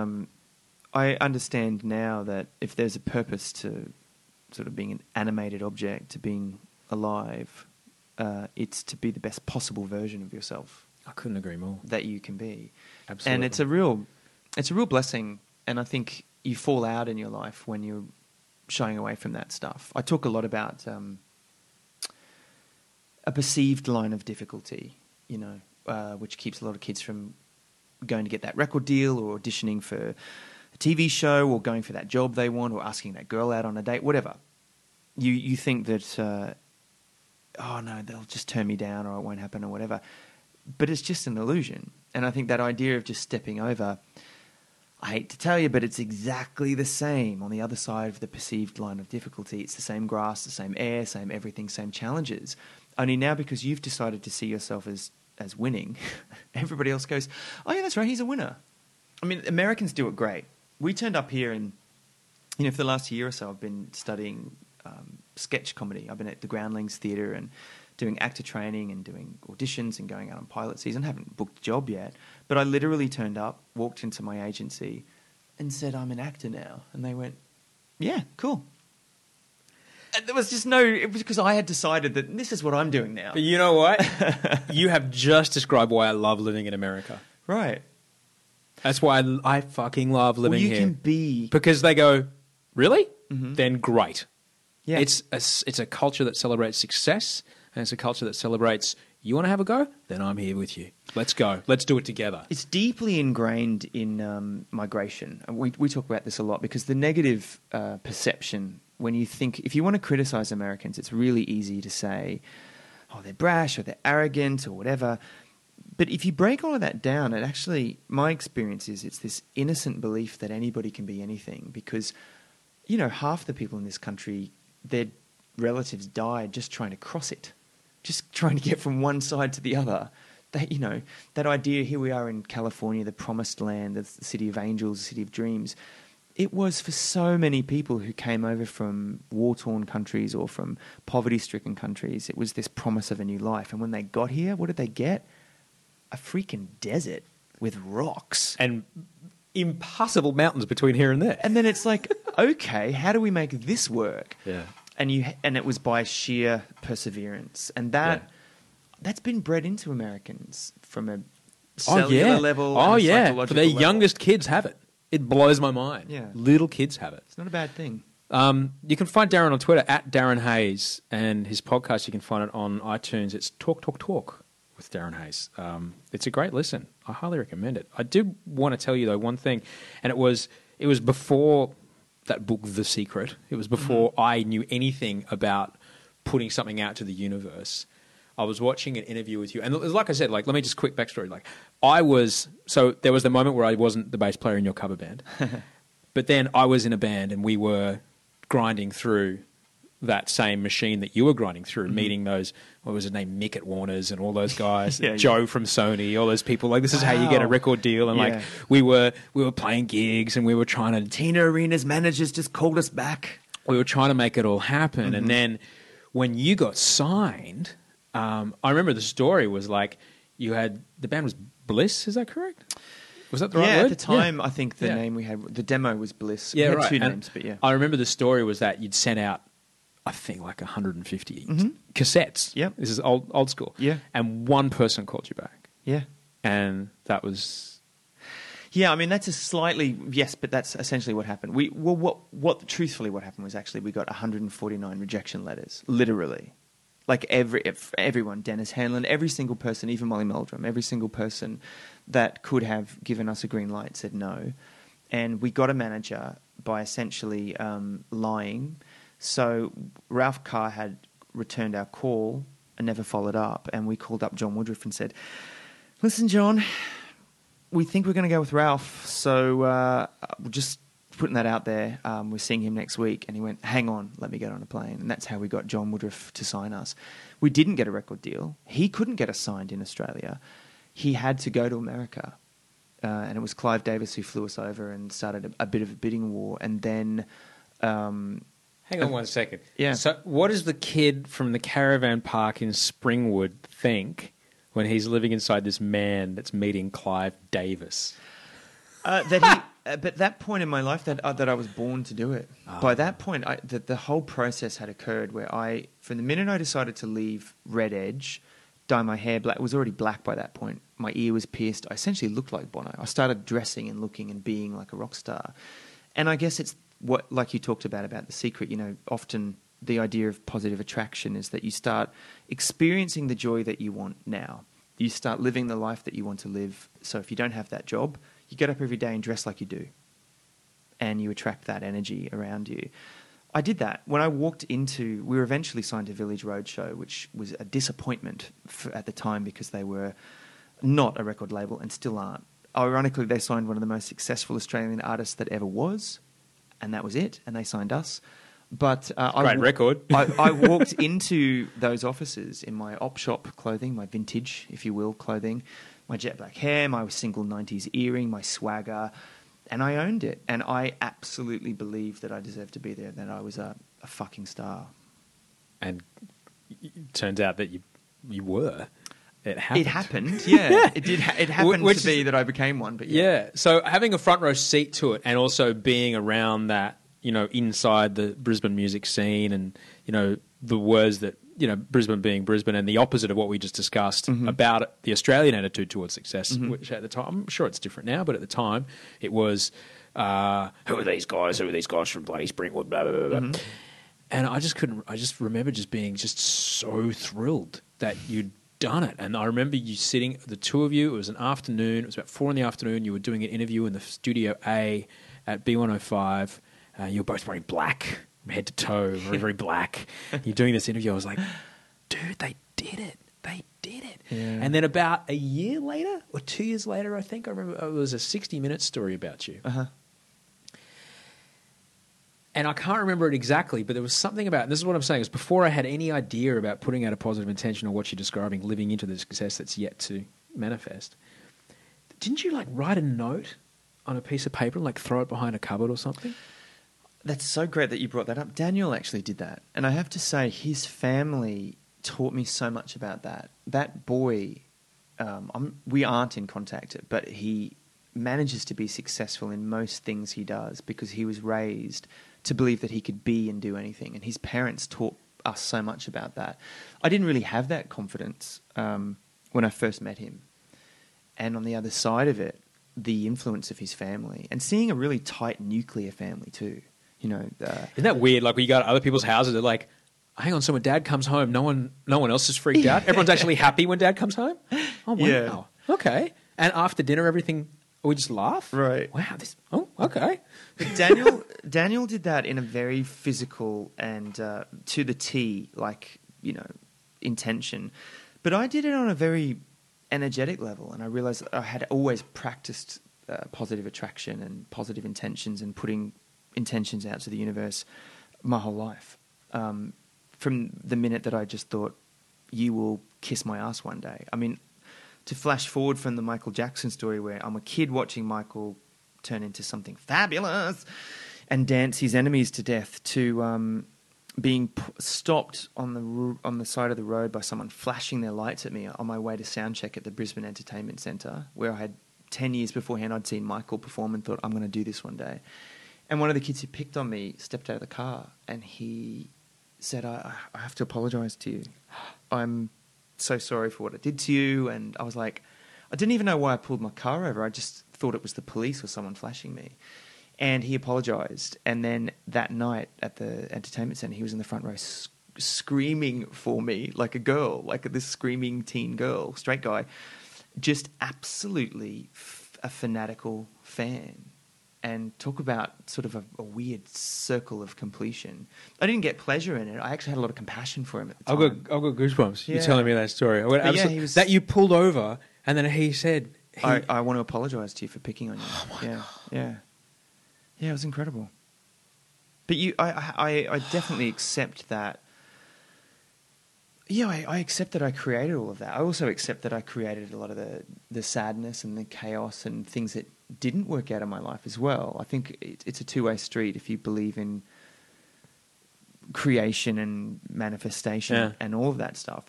I understand now that if there's a purpose to, sort of being an animated object, to being alive, it's to be the best possible version of yourself. I couldn't agree more. That you can be. Absolutely. And it's a real blessing. And I think you fall out in your life when you're shying away from that stuff. I talk a lot about a perceived line of difficulty. Which keeps a lot of kids from going to get that record deal or auditioning for a TV show or going for that job they want or asking that girl out on a date, whatever. You think that, oh, no, they'll just turn me down or it won't happen or whatever. But it's just an illusion. And I think that idea of just stepping over, I hate to tell you, but it's exactly the same on the other side of the perceived line of difficulty. It's the same grass, the same air, same everything, same challenges. Only now, because you've decided to see yourself as winning, everybody else goes, oh, yeah, that's right, he's a winner. I mean, Americans do it great. We turned up here and, for the last year or so I've been studying sketch comedy. I've been at the Groundlings Theatre and doing actor training and doing auditions and going out on pilot season. I haven't booked a job yet, but I literally turned up, walked into my agency and said, I'm an actor now. And they went, yeah, cool. There was just no... It was because I had decided that this is what I'm doing now. But you know what? You have just described why I love living in America. Right. That's why I fucking love living here. You can be... Because they go, really? Mm-hmm. Then great. Yeah. It's a culture that celebrates success and it's a culture that celebrates, you want to have a go? Then I'm here with you. Let's go. Let's do it together. It's deeply ingrained in migration. We talk about this a lot because the negative perception... When you think, if you want to criticize Americans, it's really easy to say, oh, they're brash or they're arrogant or whatever. But if you break all of that down, it actually, my experience is it's this innocent belief that anybody can be anything because, half the people in this country, their relatives died just trying to cross it, just trying to get from one side to the other. That idea, here we are in California, the promised land, the city of angels, the city of dreams. It was for so many people who came over from war-torn countries or from poverty-stricken countries. It was this promise of a new life. And when they got here, what did they get? A freaking desert with rocks. And impossible mountains between here and there. And then it's like, okay, how do we make this work? Yeah. And it was by sheer perseverance. And that's been bred into Americans from a cellular level. Oh, yeah. For their youngest kids have it. It blows my mind. Yeah. Little kids have it. It's not a bad thing. You can find Darren on Twitter, @DarrenHayes, and his podcast, you can find it on iTunes. It's Talk, Talk, Talk with Darren Hayes. It's a great listen. I highly recommend it. I do want to tell you, though, one thing, and it was before that book, The Secret. It was before I knew anything about putting something out to the universe. I was watching an interview with you, and like I said, let me just quick backstory. There was the moment where I wasn't the bass player in your cover band, but then I was in a band and we were grinding through that same machine that you were grinding through, meeting those, what was his name, Mick at Warner's and all those guys, Joe from Sony, all those people. Like, this is how you get a record deal. And like, we were playing gigs and we were trying to, Tina Arena's managers just called us back. We were trying to make it all happen. And then when you got signed, I remember the story was like, you had, the band was Bliss, is that correct? Was that the right word? At the time, I think the name we had, the demo was Bliss. Yeah, we had two names, but I remember the story was that you'd sent out, I think, like 150 cassettes. Yep. This is old school. Yeah. And one person called you back. Yeah. And that was... Yeah, I mean, that's a slightly... Yes, but that's essentially what happened. Well, truthfully, what happened was actually we got 149 rejection letters, literally. Like everyone, Dennis Hanlon, every single person, even Molly Meldrum, every single person that could have given us a green light said no. And we got a manager by essentially lying. So Ralph Carr had returned our call and never followed up. And we called up John Woodruff and said, listen, John, we think we're going to go with Ralph. So we're just putting that out there. We're seeing him next week. And he went, hang on, let me get on a plane. And that's how we got John Woodruff to sign us. We didn't get a record deal. He couldn't get us signed in Australia. He had to go to America. And it was Clive Davis who flew us over and started a bit of a bidding war. And then... Hang on 1 second. Yeah. So what does the kid from the caravan park in Springwood think when he's living inside this man that's meeting Clive Davis? But that point in my life that I was born to do it. Oh. By that point, the whole process had occurred where I, from the minute I decided to leave Red Edge, dye my hair black, it was already black by that point. My ear was pierced. I essentially looked like Bono. I started dressing and looking and being like a rock star. And I guess it's what, like you talked about The Secret, you know, often the idea of positive attraction is that you start experiencing the joy that you want now. You start living the life that you want to live. So if you don't have that job, you get up every day and dress like you do, and you attract that energy around you. I did that. When I walked into, we were eventually signed to Village Roadshow, which was a disappointment at the time because they were not a record label and still aren't. Ironically, they signed one of the most successful Australian artists that ever was, and that was it, and they signed us. But I walked into those offices in my op shop clothing, my vintage, if you will, clothing, my jet black hair, my single 90s earring, my swagger, and I owned it. And I absolutely believed that I deserved to be there, that I was a fucking star. And it turns out that you were. It happened. It happened, yeah. It happened to be that I became one. But yeah, so having a front row seat to it and also being around that, you know, inside the Brisbane music scene and, you know, the words that, you know, Brisbane being Brisbane and the opposite of what we just discussed about the Australian attitude towards success, which at the time, I'm sure it's different now, but at the time it was, who are these guys? Who are these guys from Blaze, Springwood, blah, blah, blah. Mm-hmm. And I just couldn't, I just remember just being just so thrilled that you'd done it. And I remember you sitting, the two of you, it was an afternoon, it was about 4 p.m, you were doing an interview in the Studio A at B105. You were both wearing black, head to toe, very, very black. You're doing this interview. I was like, dude, they did it. They did it. Yeah. And then about a year later or 2 years later, I think, I remember it was a 60-minute story about you. Uh-huh. And I can't remember it exactly, but there was something about, and this is what I'm saying, is before I had any idea about putting out a positive intention or what you're describing, living into the success that's yet to manifest, didn't you like write a note on a piece of paper and like throw it behind a cupboard or something? That's so great that you brought that up. Daniel actually did that. And I have to say his family taught me so much about that. That boy, we aren't in contact, but he manages to be successful in most things he does because he was raised to believe that he could be and do anything. And his parents taught us so much about that. I didn't really have that confidence when I first met him. And on the other side of it, the influence of his family and seeing a really tight nuclear family too. You know, isn't that weird? Like, when you go to other people's houses, they're like, hang on, so when Dad comes home, no one else is freaked out? Everyone's actually happy when Dad comes home? Oh, wow. Yeah. Okay. And after dinner, everything, we just laugh? Right. Wow. Okay. But Daniel did that in a very physical and to the T, like, you know, intention. But I did it on a very energetic level, and I realized I had always practiced positive attraction and positive intentions and putting intentions out to the universe my whole life. from the minute that I just thought, you will kiss my ass one day. I mean, to flash forward from the Michael Jackson story where I'm a kid watching Michael turn into something fabulous and dance his enemies to death, to being stopped on the side of the road by someone flashing their lights at me on my way to sound check at the Brisbane Entertainment Centre, where I had 10 years beforehand I'd seen Michael perform and thought, I'm going to do this one day. And one of the kids who picked on me stepped out of the car and he said, I have to apologise to you. I'm so sorry for what I did to you. And I was like, I didn't even know why I pulled my car over. I just thought it was the police or someone flashing me. And he apologised. And then that night at the entertainment centre, he was in the front row screaming for me like a girl, like this screaming teen girl, straight guy, just absolutely a fanatical fan. And talk about sort of a weird circle of completion. I didn't get pleasure in it. I actually had a lot of compassion for him at the time. I've got goosebumps. Yeah. You're telling me that story. I went, absolutely, yeah, that you pulled over and then he said... I want to apologise to you for picking on you. Oh, my God. Yeah. Yeah, it was incredible. But I definitely accept that. Yeah, I accept that I created all of that. I also accept that I created a lot of the sadness and the chaos and things that didn't work out in my life as well. I think it's a two-way street if you believe in creation and manifestation and all of that stuff.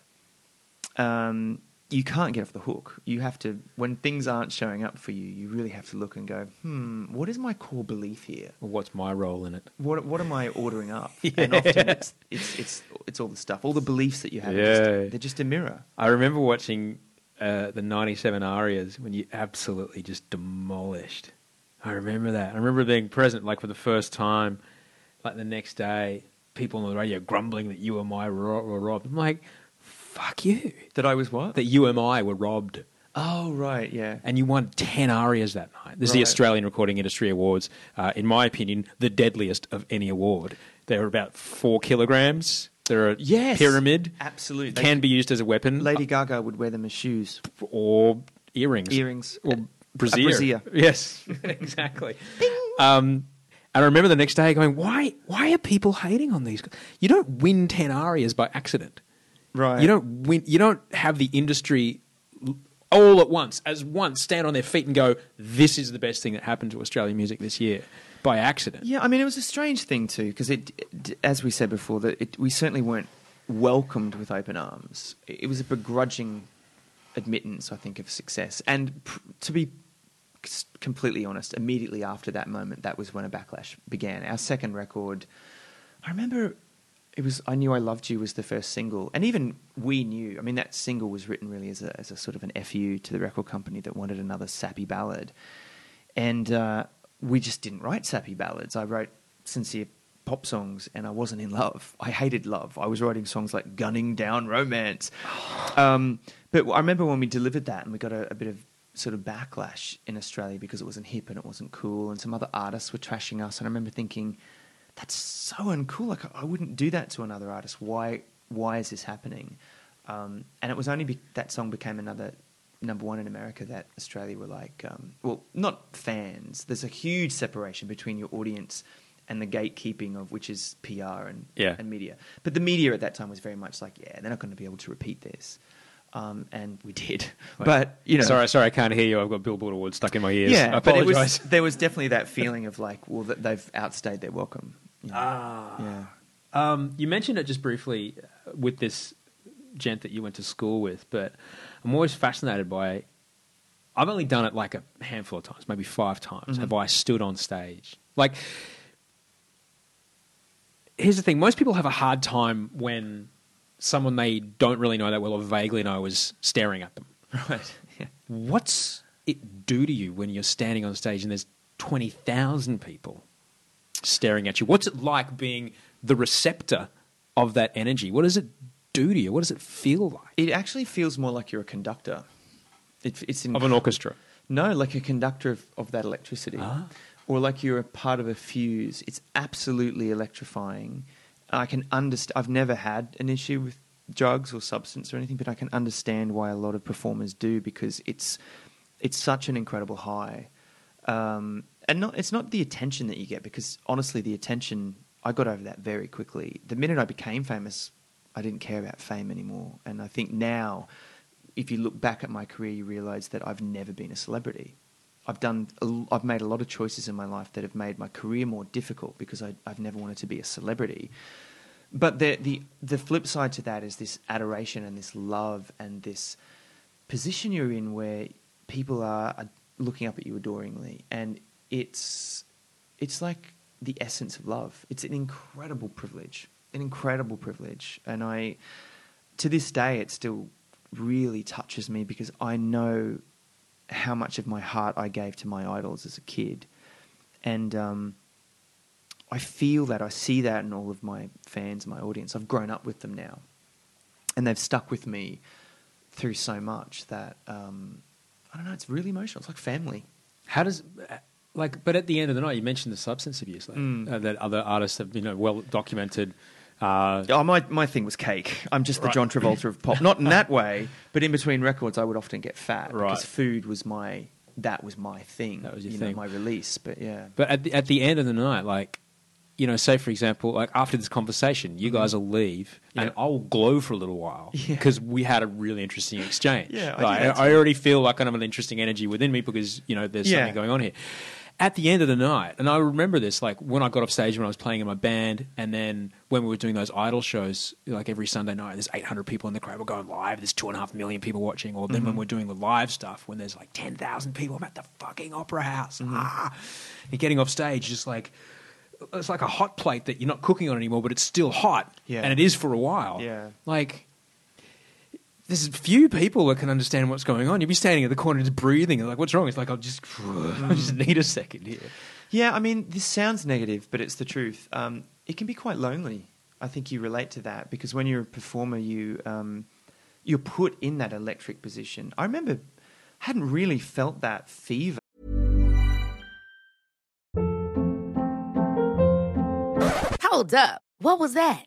You can't get off the hook. You have to, when things aren't showing up for you, you really have to look and go, what is my core belief here? Well, what's my role in it? What am I ordering up? Yeah. And often it's all the stuff, all the beliefs that you have. Yeah. They're just a mirror. I remember watching the 97 Arias when you absolutely just demolished. I remember that. I remember being present, like for the first time, like the next day, people on the radio grumbling that you and I were robbed. I'm like, fuck you. That I was what? That you and I were robbed. Oh, right, yeah. And you won 10 Arias that night. This is the Australian Recording Industry Awards. In my opinion, the deadliest of any award. They were about 4 kilograms. They're a pyramid. Absolutely. Can be used as a weapon. Lady Gaga would wear them as shoes. Or earrings. Or brassiere. A brassiere. Yes, exactly. And I remember the next day going, why are people hating on these guys? You don't win 10 Arias by accident. Right. You don't have the industry all at once, stand on their feet and go, this is the best thing that happened to Australian music this year, by accident. Yeah, I mean, it was a strange thing too, because as we said before, we certainly weren't welcomed with open arms. It was a begrudging admittance, I think, of success. And to be completely honest, immediately after that moment, that was when a backlash began. Our second record, I remember... It was I Knew I Loved You was the first single. And even We Knew. I mean, that single was written really as a sort of an FU to the record company that wanted another sappy ballad. And we just didn't write sappy ballads. I wrote sincere pop songs and I wasn't in love. I hated love. I was writing songs like Gunning Down Romance. But I remember when we delivered that and we got a bit of sort of backlash in Australia because it wasn't hip and it wasn't cool and some other artists were trashing us. And I remember thinking... That's so uncool. Like I wouldn't do that to another artist. Why is this happening? And it was only that song became another number one in America that Australia were like, well, not fans. There's a huge separation between your audience and the gatekeeping of which is PR and media. But the media at that time was very much like, yeah, they're not going to be able to repeat this. And we did. Wait, but, you know... Sorry, I can't hear you. I've got Billboard Awards stuck in my ears. Yeah, I apologise. But there was definitely that feeling of like, well, they've outstayed their welcome. You know? Ah. Yeah. You mentioned it just briefly with this gent that you went to school with, but I'm always fascinated by... I've only done it like a handful of times, maybe 5 times, have I stood on stage. Like, here's the thing. Most people have a hard time when... someone they don't really know that well or vaguely know is staring at them. Right. Yeah. What's it do to you when you're standing on stage and there's 20,000 people staring at you? What's it like being the receptor of that energy? What does it do to you? What does it feel like? It actually feels more like you're a conductor. It's of an orchestra? No, like a conductor of that electricity. Ah. Or like you're a part of a fuse. It's absolutely electrifying. I can understand. I've never had an issue with drugs or substance or anything, but I can understand why a lot of performers do because it's such an incredible high, and it's not the attention that you get because honestly, the attention I got over that very quickly. The minute I became famous, I didn't care about fame anymore. And I think now, if you look back at my career, you realise that I've never been a celebrity. I've made a lot of choices in my life that have made my career more difficult because I've never wanted to be a celebrity. But the flip side to that is this adoration and this love and this position you're in where people are looking up at you adoringly. And it's like the essence of love. It's an incredible privilege, And I, to this day, it still really touches me because I know how much of my heart I gave to my idols as a kid. And I feel that, I see that in all of my fans, my audience. I've grown up with them now. And they've stuck with me through so much that, I don't know, it's really emotional. It's like family. How does... but at the end of the night, you mentioned the substance abuse, like, that other artists have, well documented. My thing was cake. I'm just the John Travolta of pop. Not in that way, but in between records, I would often get fat because food was my thing. That was your thing, my release. But yeah. But at the end of the night, say for example, after this conversation, you guys will leave, and I'll glow for a little while because we had a really interesting exchange. I already feel like I have an interesting energy within me because there's something going on here. At the end of the night, and I remember this, when I got off stage when I was playing in my band, and then when we were doing those Idol shows, every Sunday night, there's 800 people in the crowd, we're going live, there's 2.5 million people watching, or then when we're doing the live stuff, when there's 10,000 people, I'm at the fucking Opera House, and getting off stage, it's like a hot plate that you're not cooking on anymore, but it's still hot, and it is for a while. Yeah. There's few people that can understand what's going on. You'd be standing at the corner just breathing. What's wrong? It's like, I just need a second here. Yeah, this sounds negative, but it's the truth. It can be quite lonely. I think you relate to that because when you're a performer, you're put in that electric position. I remember I hadn't really felt that fever. Hold up. What was that?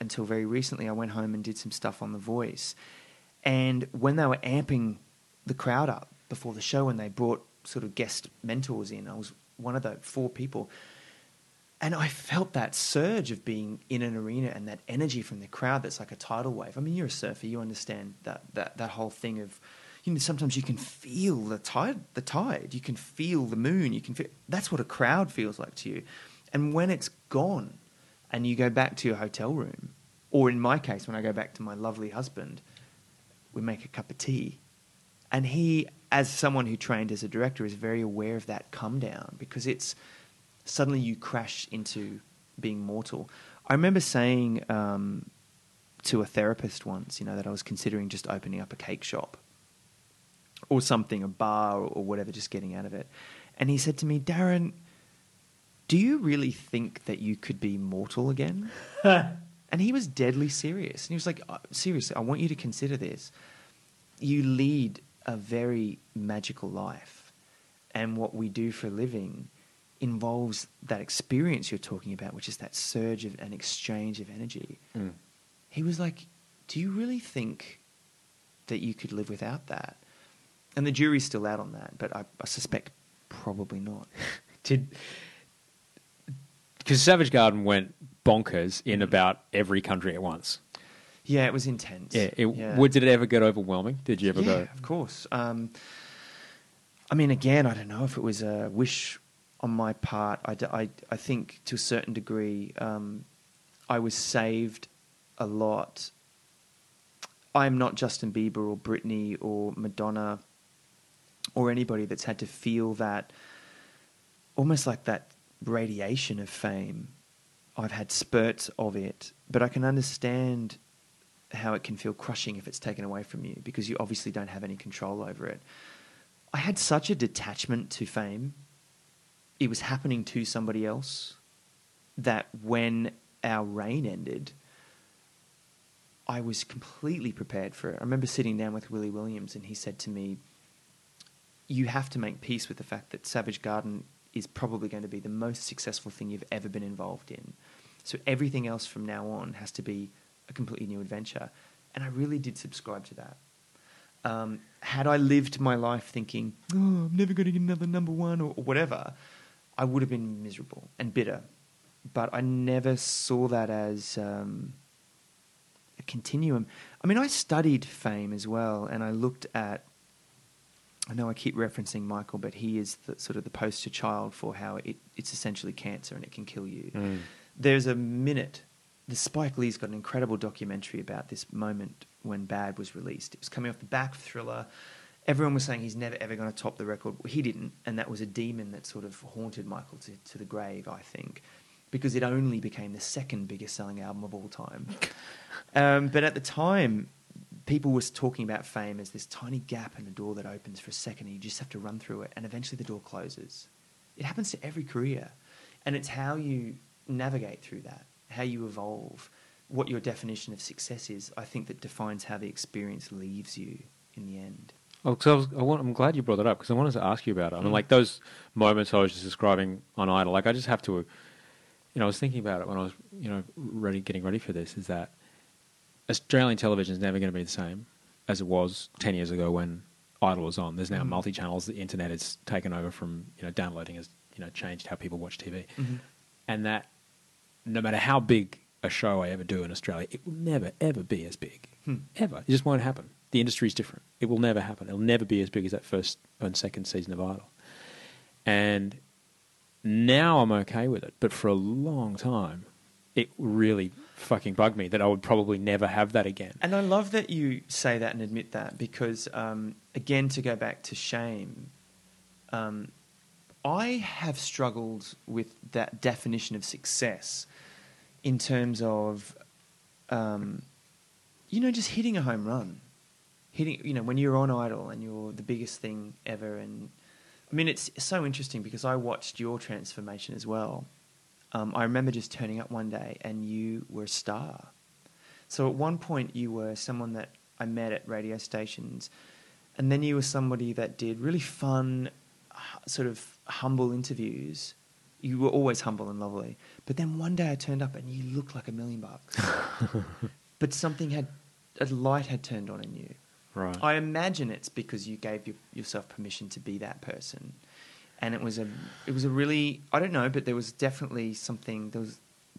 Until very recently, I went home and did some stuff on The Voice. And when they were amping the crowd up before the show and they brought sort of guest mentors in, I was one of the 4 people. And I felt that surge of being in an arena and that energy from the crowd that's like a tidal wave. You're a surfer. You understand that whole thing of... sometimes you can feel the tide, you can feel the moon, that's what a crowd feels like to you. And when it's gone and you go back to your hotel room, or in my case, when I go back to my lovely husband, we make a cup of tea. And he, as someone who trained as a director, is very aware of that come down because it's suddenly you crash into being mortal. I remember saying to a therapist once, that I was considering just opening up a cake shop. Or something, a bar or whatever, just getting out of it. And he said to me, Darren, do you really think that you could be mortal again? And he was deadly serious. And he was like, seriously, I want you to consider this. You lead a very magical life. And what we do for a living involves that experience you're talking about, which is that surge of an exchange of energy. Mm. He was like, do you really think that you could live without that? And the jury's still out on that, but I suspect probably not. Because Savage Garden went bonkers in about every country at once. Yeah, it was intense. Yeah, did it ever get overwhelming? Did you ever go? Yeah, of course. Again, I don't know if it was a wish on my part. I think to a certain degree I was saved a lot. I'm not Justin Bieber or Britney or Madonna or anybody that's had to feel that, almost like that radiation of fame. I've had spurts of it, but I can understand how it can feel crushing if it's taken away from you, because you obviously don't have any control over it. I had such a detachment to fame. It was happening to somebody else that when our reign ended, I was completely prepared for it. I remember sitting down with Willie Williams and he said to me, you have to make peace with the fact that Savage Garden is probably going to be the most successful thing you've ever been involved in. So everything else from now on has to be a completely new adventure. And I really did subscribe to that. Had I lived my life thinking, oh, I'm never going to get another number one or whatever, I would have been miserable and bitter. But I never saw that as a continuum. I mean, I studied fame as well, and I looked at, I know I keep referencing Michael, but he is the, sort of the poster child for how it's essentially cancer and it can kill you. Mm. There's a minute, the Spike Lee's got an incredible documentary about this moment when Bad was released. It was coming off the back of Thriller. Everyone was saying he's never, ever going to top the record. He didn't, and that was a demon that sort of haunted Michael to the grave, I think, because it only became the second biggest selling album of all time. But at the time, people were talking about fame as this tiny gap in a door that opens for a second and you just have to run through it, and eventually the door closes. It happens to every career, and it's how you navigate through that, how you evolve, what your definition of success is, I think that defines how the experience leaves you in the end. Oh, because I'm glad you brought that up, because I wanted to ask you about it. I mean, like those moments I was just describing on Idol, like I just have to... You know, I was thinking about it when I was, you know, getting ready for this, is that Australian television is never going to be the same as it was 10 years ago when Idol was on. There's now multi-channels. The internet has taken over from, you know, downloading has, you know, changed how people watch TV. Mm-hmm. And that no matter how big a show I ever do in Australia, it will never, ever be as big. Ever. It just won't happen. The industry is different. It will never happen. It'll never be as big as that first and second season of Idol. And... now I'm okay with it, but for a long time, it really fucking bugged me that I would probably never have that again. And I love that you say that and admit that, because, again, to go back to shame, I have struggled with that definition of success in terms of, you know, just hitting a home run. Hitting, you know, when you're on Idol and you're the biggest thing ever, and... I mean, it's so interesting because I watched your transformation as well. I remember just turning up one day and you were a star. So at one point you were someone that I met at radio stations, and then you were somebody that did really fun, sort of humble interviews. You were always humble and lovely. But then one day I turned up and you looked like $1 million. But something had, a light had turned on in you. Right. I imagine it's because you gave yourself permission to be that person, and it was a really, I don't know, but there was definitely something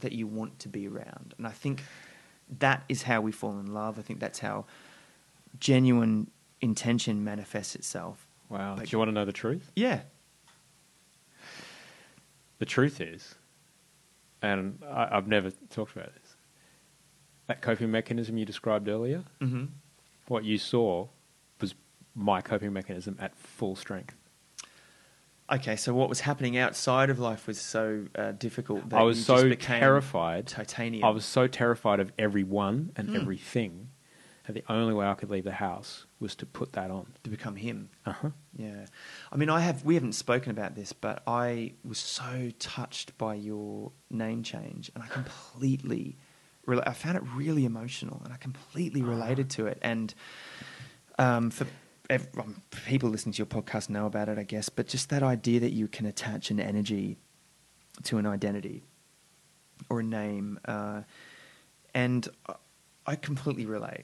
that you want to be around, and I think that is how we fall in love. I think that's how genuine intention manifests itself. Wow! But, do you want to know the truth? Yeah. The truth is, and I've never talked about this, that coping mechanism you described earlier. Mm-hmm. What you saw was my coping mechanism at full strength. Okay, so what was happening outside of life was so difficult that I was so terrified. Titanium. I was so terrified of everyone and everything that the only way I could leave the house was to put that on. To become him. Uh-huh. Yeah. I mean, we haven't spoken about this, but I was so touched by your name change, and I completely... I found it really emotional, and I completely related to it. And for people listening to your podcast know about it, I guess, but just that idea that you can attach an energy to an identity or a name. And I completely relate.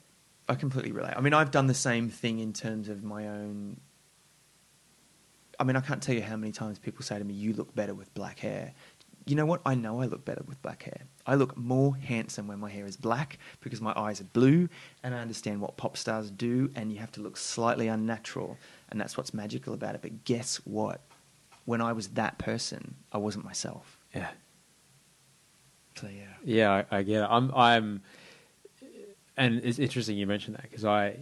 I mean, I've done the same thing in terms of my own... I mean, I can't tell you how many times people say to me, you look better with black hair. You know what? I know I look better with black hair. I look more handsome when my hair is black because my eyes are blue, and I understand what pop stars do, and you have to look slightly unnatural, and that's what's magical about it. But guess what? When I was that person, I wasn't myself. Yeah. Exactly. Yeah. Yeah, I get it. I'm, and it's interesting you mentioned that because I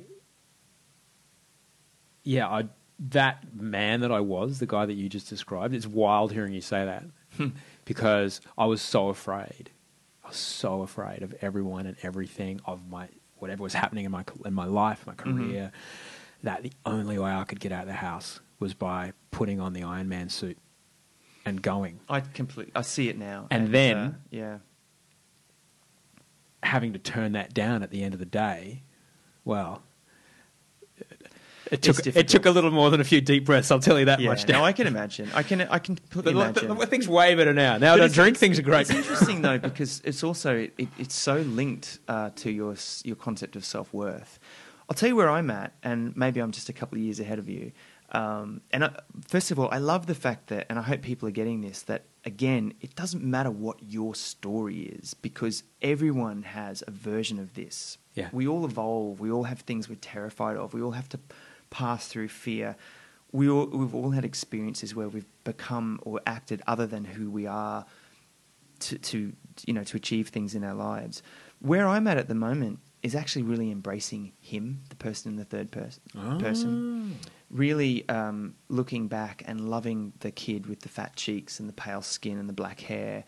that man that I was, the guy that you just described. It's wild hearing you say that because I was so afraid. I was so afraid of everyone and everything, of my whatever was happening in my life, my career. Mm-hmm. That the only way I could get out of the house was by putting on the Iron Man suit and going. I see it now. And then, having to turn that down at the end of the day. Well, it took a little more than a few deep breaths. I'll tell you that much. Now I can imagine. I can completely imagine. The things way better now. Now the drink things are great. It's interesting though because it's also it's so linked to your concept of self-worth. I'll tell you where I'm at, and maybe I'm just a couple of years ahead of you. First of all, I love the fact that, and I hope people are getting this, that again, it doesn't matter what your story is because everyone has a version of this. Yeah. We all evolve. We all have things we're terrified of. We all have to pass through fear. We've all had experiences where we've become or acted other than who we are to achieve things in our lives. Where I'm at the moment is actually really embracing him, the person in the third person. Really looking back and loving the kid with the fat cheeks and the pale skin and the black hair,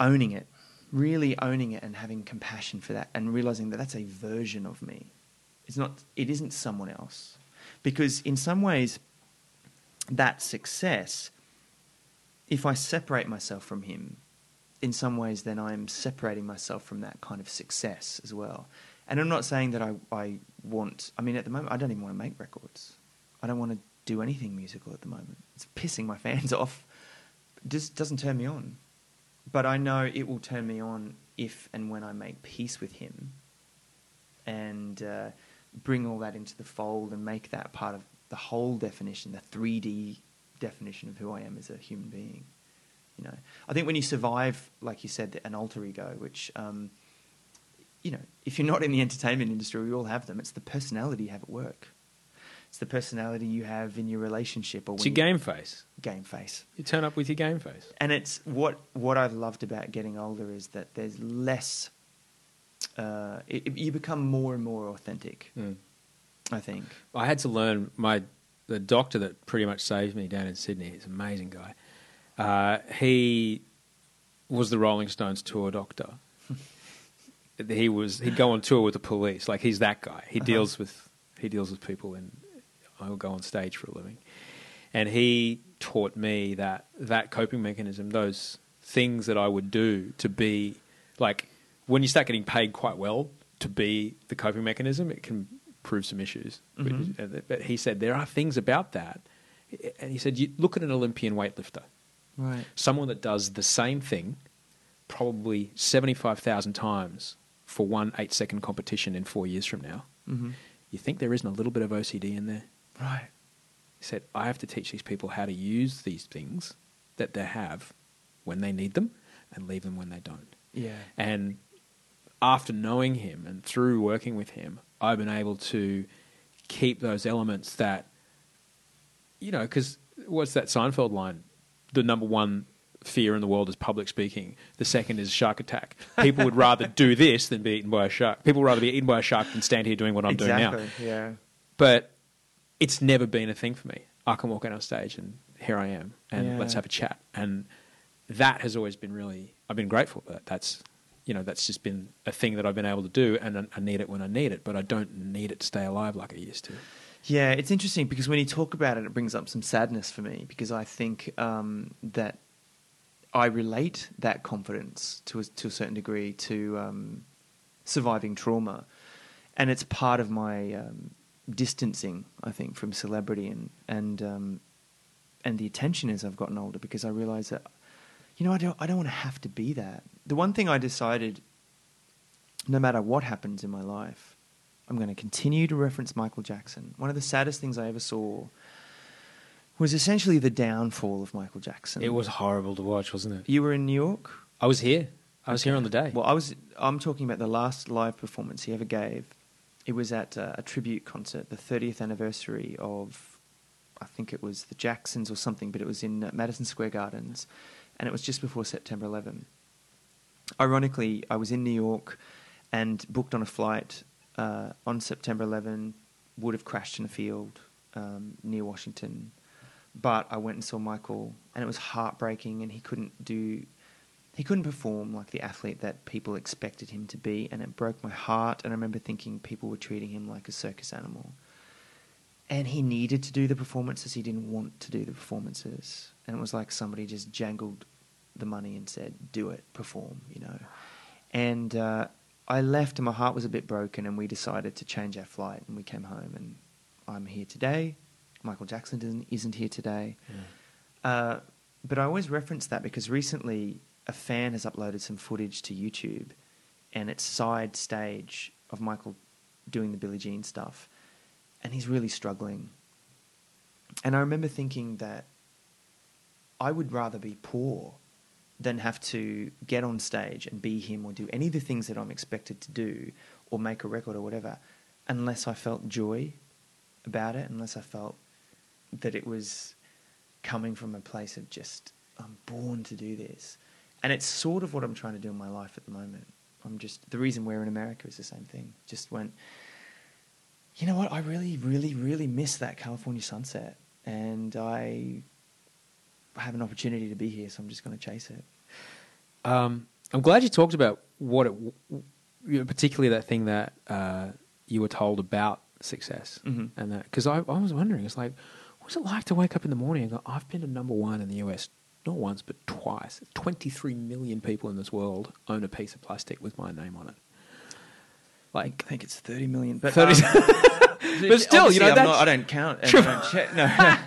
owning it, really owning it and having compassion for that and realising that that's a version of me. It isn't someone else. Because in some ways, that success, if I separate myself from him, in some ways then I'm separating myself from that kind of success as well. And I'm not saying that I want... I mean, at the moment, I don't even want to make records. I don't want to do anything musical at the moment. It's pissing my fans off. It just doesn't turn me on. But I know it will turn me on if and when I make peace with him and bring all that into the fold and make that part of the whole definition, the 3D definition of who I am as a human being. You know, I think when you survive, like you said, an alter ego, which... you know, if you're not in the entertainment industry, we all have them. It's the personality you have at work. It's the personality you have in your relationship. Or it's your game face. Game face. You turn up with your game face. And it's what I've loved about getting older is that there's less... you become more and more authentic, I think. I had to learn... The doctor that pretty much saved me down in Sydney, he's an amazing guy, he was the Rolling Stones tour doctor. He'd go on tour with the Police. Like, he's that guy. He deals with people, and I'll go on stage for a living. And he taught me that coping mechanism, those things that I would do to be, like, when you start getting paid quite well to be the coping mechanism, it can prove some issues. Mm-hmm. But he said, there are things about that. And he said, you look at an Olympian weightlifter. Right. Someone that does the same thing probably 75,000 times for one 8-second competition in 4 years from now, you think there isn't a little bit of OCD in there? Right. He said, I have to teach these people how to use these things that they have when they need them and leave them when they don't. Yeah. And after knowing him and through working with him, I've been able to keep those elements that, you know, because what's that Seinfeld line? The number one fear in the world is public speaking. The second is shark attack. People would rather do this than be eaten by a shark. People would rather be eaten by a shark than stand here doing what I'm doing now. Yeah. But it's never been a thing for me. I can walk out on stage and here I am and let's have a chat. And that has always been really, I've been grateful for that. That's just been a thing that I've been able to do, and I need it when I need it, but I don't need it to stay alive like I used to. Yeah, it's interesting because when you talk about it, it brings up some sadness for me because I think that I relate that confidence to a certain degree to surviving trauma, and it's part of my distancing, I think, from celebrity and the attention as I've gotten older, because I realise that, you know, I don't want to have to be that. The one thing I decided, no matter what happens in my life, I'm going to continue to reference Michael Jackson. One of the saddest things I ever saw was essentially the downfall of Michael Jackson. It was horrible to watch, wasn't it? You were in New York? I was here. I was here on the day. Well, I'm talking about the last live performance he ever gave. It was at a tribute concert, the 30th anniversary of, I think it was the Jacksons or something, but it was in Madison Square Gardens, and it was just before September 11. Ironically, I was in New York and booked on a flight on September 11, would have crashed in a field near Washington. But I went and saw Michael, and it was heartbreaking, and he couldn't perform like the athlete that people expected him to be, and it broke my heart. And I remember thinking people were treating him like a circus animal. And he needed to do the performances. He didn't want to do the performances. And it was like somebody just jangled the money and said, do it, perform, you know. And I left, and my heart was a bit broken, and we decided to change our flight, and we came home, and I'm here today. Michael Jackson isn't here today. Yeah. But I always reference that because recently a fan has uploaded some footage to YouTube, and it's side stage of Michael doing the Billie Jean stuff, and he's really struggling. And I remember thinking that I would rather be poor than have to get on stage and be him or do any of the things that I'm expected to do or make a record or whatever, unless I felt joy about it, unless I felt that it was coming from a place of just, I'm born to do this. And it's sort of what I'm trying to do in my life at the moment. I'm just, the reason we're in America is the same thing. Just went, you know what, I really, really, really miss that California sunset, and I have an opportunity to be here, so I'm just going to chase it. I'm glad you talked about what it, particularly that thing that you were told about success, mm-hmm. and that, because I was wondering, it's like, what's it like to wake up in the morning and go, I've been to number one in the US, not once but twice. 23 million people in this world own a piece of plastic with my name on it. Like, I think it's 30 million, but 30 but still, you know, that's... I don't count. And I don't check,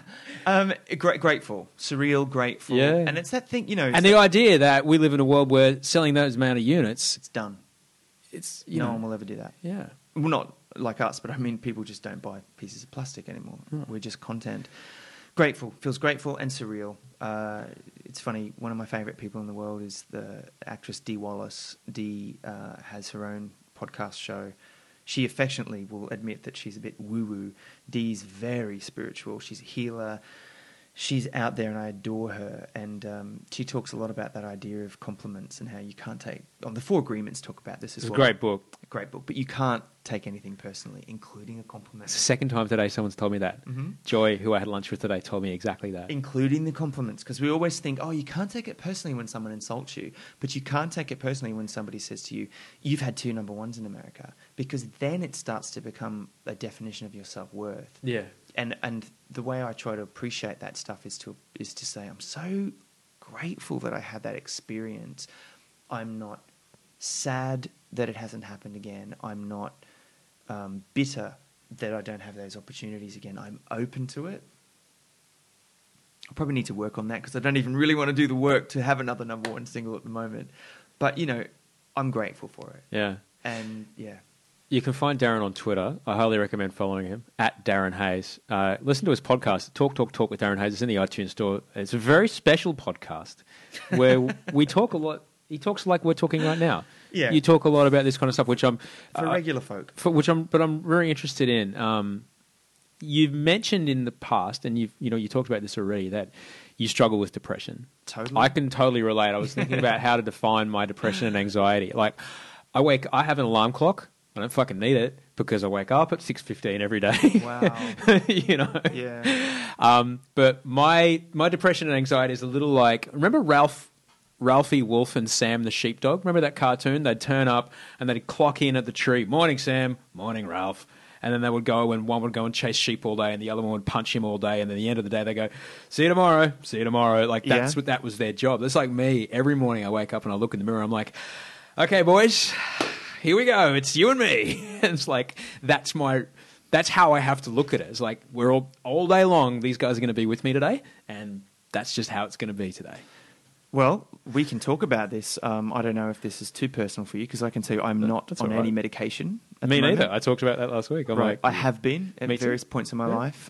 no. Grateful, surreal, grateful. Yeah. And it's that thing, you know. And the idea that we live in a world where selling those amount of units... It's done. It's, you know. No one will ever do that. Yeah. Well, not like us, but I mean, people just don't buy pieces of plastic anymore. Mm. We're just content. Grateful, feels grateful and surreal. It's funny, one of my favourite people in the world is the actress Dee Wallace. Dee has her own podcast show. She affectionately will admit that she's a bit woo-woo. Dee's very spiritual. She's a healer. She's out there, and I adore her. And she talks a lot about that idea of compliments and how you can't take... On the Four Agreements talk about this as well. It's a great book. A great book. But you can't take anything personally, including a compliment. It's the second time today someone's told me that. Mm-hmm. Joy, who I had lunch with today, told me exactly that. Including the compliments. Because we always think, oh, you can't take it personally when someone insults you. But you can't take it personally when somebody says to you, you've had 2 number ones in America. Because then it starts to become a definition of your self-worth. Yeah. And the way I try to appreciate that stuff is to say, I'm so grateful that I had that experience. I'm not sad that it hasn't happened again. I'm not bitter that I don't have those opportunities again. I'm open to it. I probably need to work on that because I don't even really want to do the work to have another number 1 single at the moment. But, you know, I'm grateful for it. Yeah. And, yeah. You can find Darren on Twitter. I highly recommend following him, @DarrenHayes. Listen to his podcast, Talk, Talk, Talk with Darren Hayes. It's in the iTunes store. It's a very special podcast where we talk a lot. He talks like we're talking right now. Yeah. You talk a lot about this kind of stuff, which I'm... For regular folk. But I'm very interested in. You've mentioned in the past, and you talked about this already, that you struggle with depression. Totally. I can totally relate. I was thinking about how to define my depression and anxiety. Like, I have an alarm clock. I don't fucking need it because I wake up at 6:15 every day. Wow. You know? Yeah. But my depression and anxiety is a little like... Remember Ralphie Wolf and Sam the Sheepdog? Remember that cartoon? They'd turn up and they'd clock in at the tree. Morning, Sam. Morning, Ralph. And then they would go, and one would go and chase sheep all day, and the other one would punch him all day. And then at the end of the day, they go, see you tomorrow. See you tomorrow. Like, that's what that was their job. That's like me. Every morning I wake up and I look in the mirror. I'm like, okay, boys... Here we go. It's you and me. And it's like, that's how I have to look at it. It's like, we're all day long. These guys are going to be with me today. And that's just how it's going to be today. Well, we can talk about this. I don't know if this is too personal for you, because I can tell you I'm not on any medication. Me neither. I talked about that last week. Right. Like, I have been at various points in my life.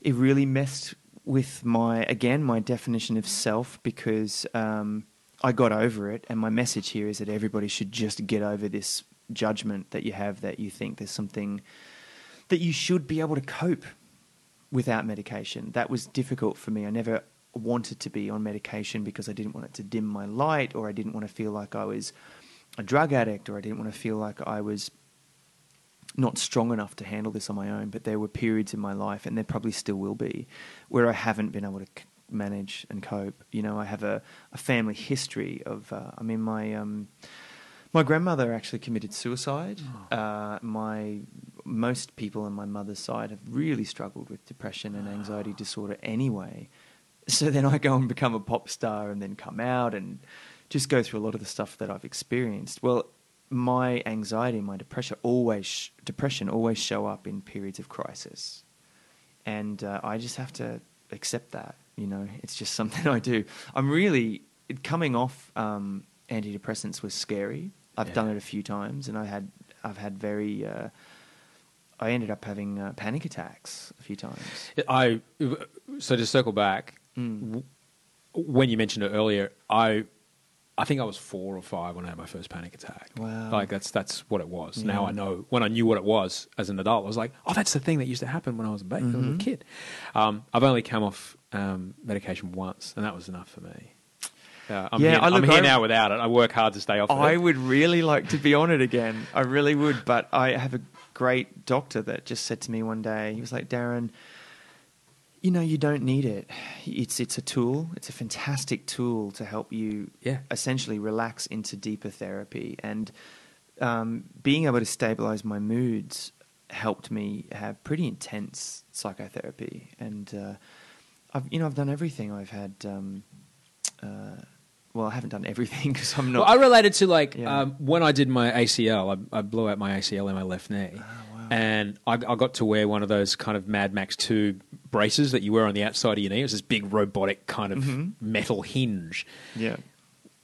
It really messed with my definition of self, because, I got over it, and my message here is that everybody should just get over this judgment that you have, that you think there's something that you should be able to cope without medication. That was difficult for me. I never wanted to be on medication because I didn't want it to dim my light, or I didn't want to feel like I was a drug addict, or I didn't want to feel like I was not strong enough to handle this on my own. But there were periods in my life, and there probably still will be, where I haven't been able to manage and cope. You know, I have a family history of, I mean, my grandmother actually committed suicide. Most people on my mother's side have really struggled with depression and anxiety disorder anyway. So then I go and become a pop star and then come out and just go through a lot of the stuff that I've experienced. Well, my anxiety, my depression always show up in periods of crisis. And I just have to accept that, you know. It's just something I do. I'm really, coming off antidepressants was scary. I've done it a few times, and I've had very... I ended up having panic attacks a few times. So to circle back, when you mentioned it earlier, I think I was 4 or 5 when I had my first panic attack. Wow. Like that's what it was. Yeah. Now I know. When I knew what it was as an adult, I was like, oh, that's the thing that used to happen when I was a baby, I was a kid. I've only come off medication once, and that was enough for me. I'm here now without it. I work hard to stay off it. I would really like to be on it again. I really would, but I have a great doctor that just said to me one day, he was like, Darren, you know, you don't need it. It's a tool. It's a fantastic tool to help you essentially relax into deeper therapy. And being able to stabilize my moods helped me have pretty intense psychotherapy. And I've done everything. I've had well, I haven't done everything because I'm not... Well, I related to, when I did my ACL, I blew out my ACL in my left knee. Oh, wow. And I got to wear one of those kind of Mad Max 2 braces that you wear on the outside of your knee. It was this big robotic kind of metal hinge. Yeah.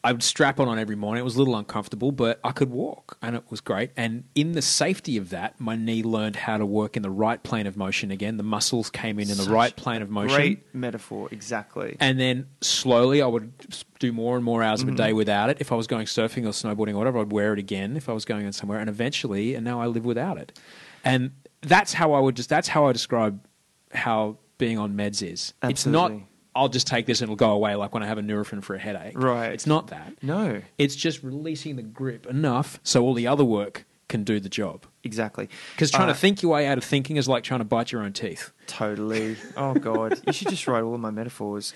I would strap on every morning. It was a little uncomfortable, but I could walk, and it was great. And in the safety of that, my knee learned how to work in the right plane of motion again. The muscles came in the right plane of motion. Great metaphor, exactly. And then slowly I would do more and more hours of a day without it. If I was going surfing or snowboarding or whatever, I'd wear it again if I was going on somewhere. And eventually, and now I live without it. And that's how I describe how being on meds is. Absolutely. It's not... I'll just take this and it'll go away, like when I have a Nurofen for a headache. Right. It's not that. No. It's just releasing the grip enough so all the other work can do the job. Exactly. Because trying to think your way out of thinking is like trying to bite your own teeth. Totally. Oh, God. You should just write all of my metaphors.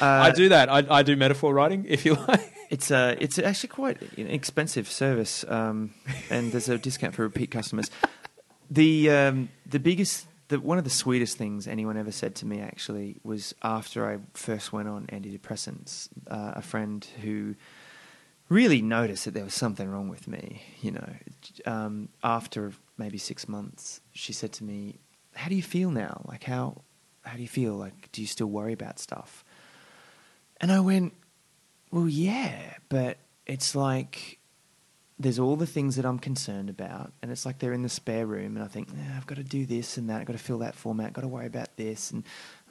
I do that. I do metaphor writing, if you like. It's actually quite an expensive service, and there's a discount for repeat customers. The biggest... One of the sweetest things anyone ever said to me, actually, was after I first went on antidepressants, a friend who really noticed that there was something wrong with me, you know, after maybe 6 months, she said to me, how do you feel now? Like, how do you feel? Like, do you still worry about stuff? And I went, well, yeah, but it's like... There's all the things that I'm concerned about, and it's like they're in the spare room, and I think, I've got to do this and that, I've got to fill that form out, I've got to worry about this, and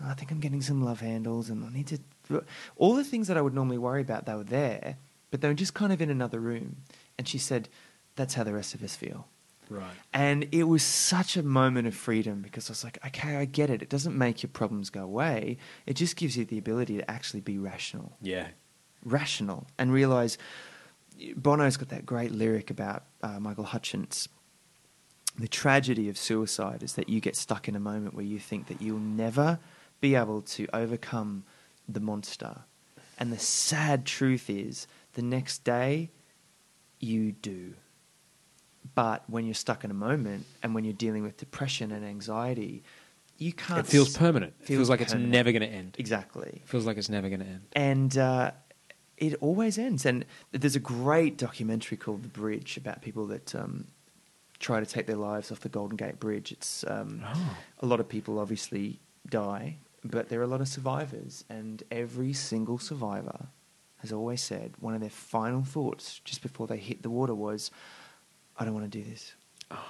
I think I'm getting some love handles, and I need to... All the things that I would normally worry about, they were there, but they were just kind of in another room. And she said, that's how the rest of us feel. Right. And it was such a moment of freedom, because I was like, okay, I get it. It doesn't make your problems go away. It just gives you the ability to actually be rational. Yeah. Rational. And realise... Bono's got that great lyric about Michael Hutchence. The tragedy of suicide is that you get stuck in a moment where you think that you'll never be able to overcome the monster. And the sad truth is the next day you do. But when you're stuck in a moment and when you're dealing with depression and anxiety, you can't... It feels permanent. It feels like permanent. It's never going to end. Exactly. It feels like it's never going to end. And... it always ends. And there's a great documentary called The Bridge about people that try to take their lives off the Golden Gate Bridge. It's a lot of people obviously die, but there are a lot of survivors, and every single survivor has always said one of their final thoughts just before they hit the water was, I don't want to do this. Oh,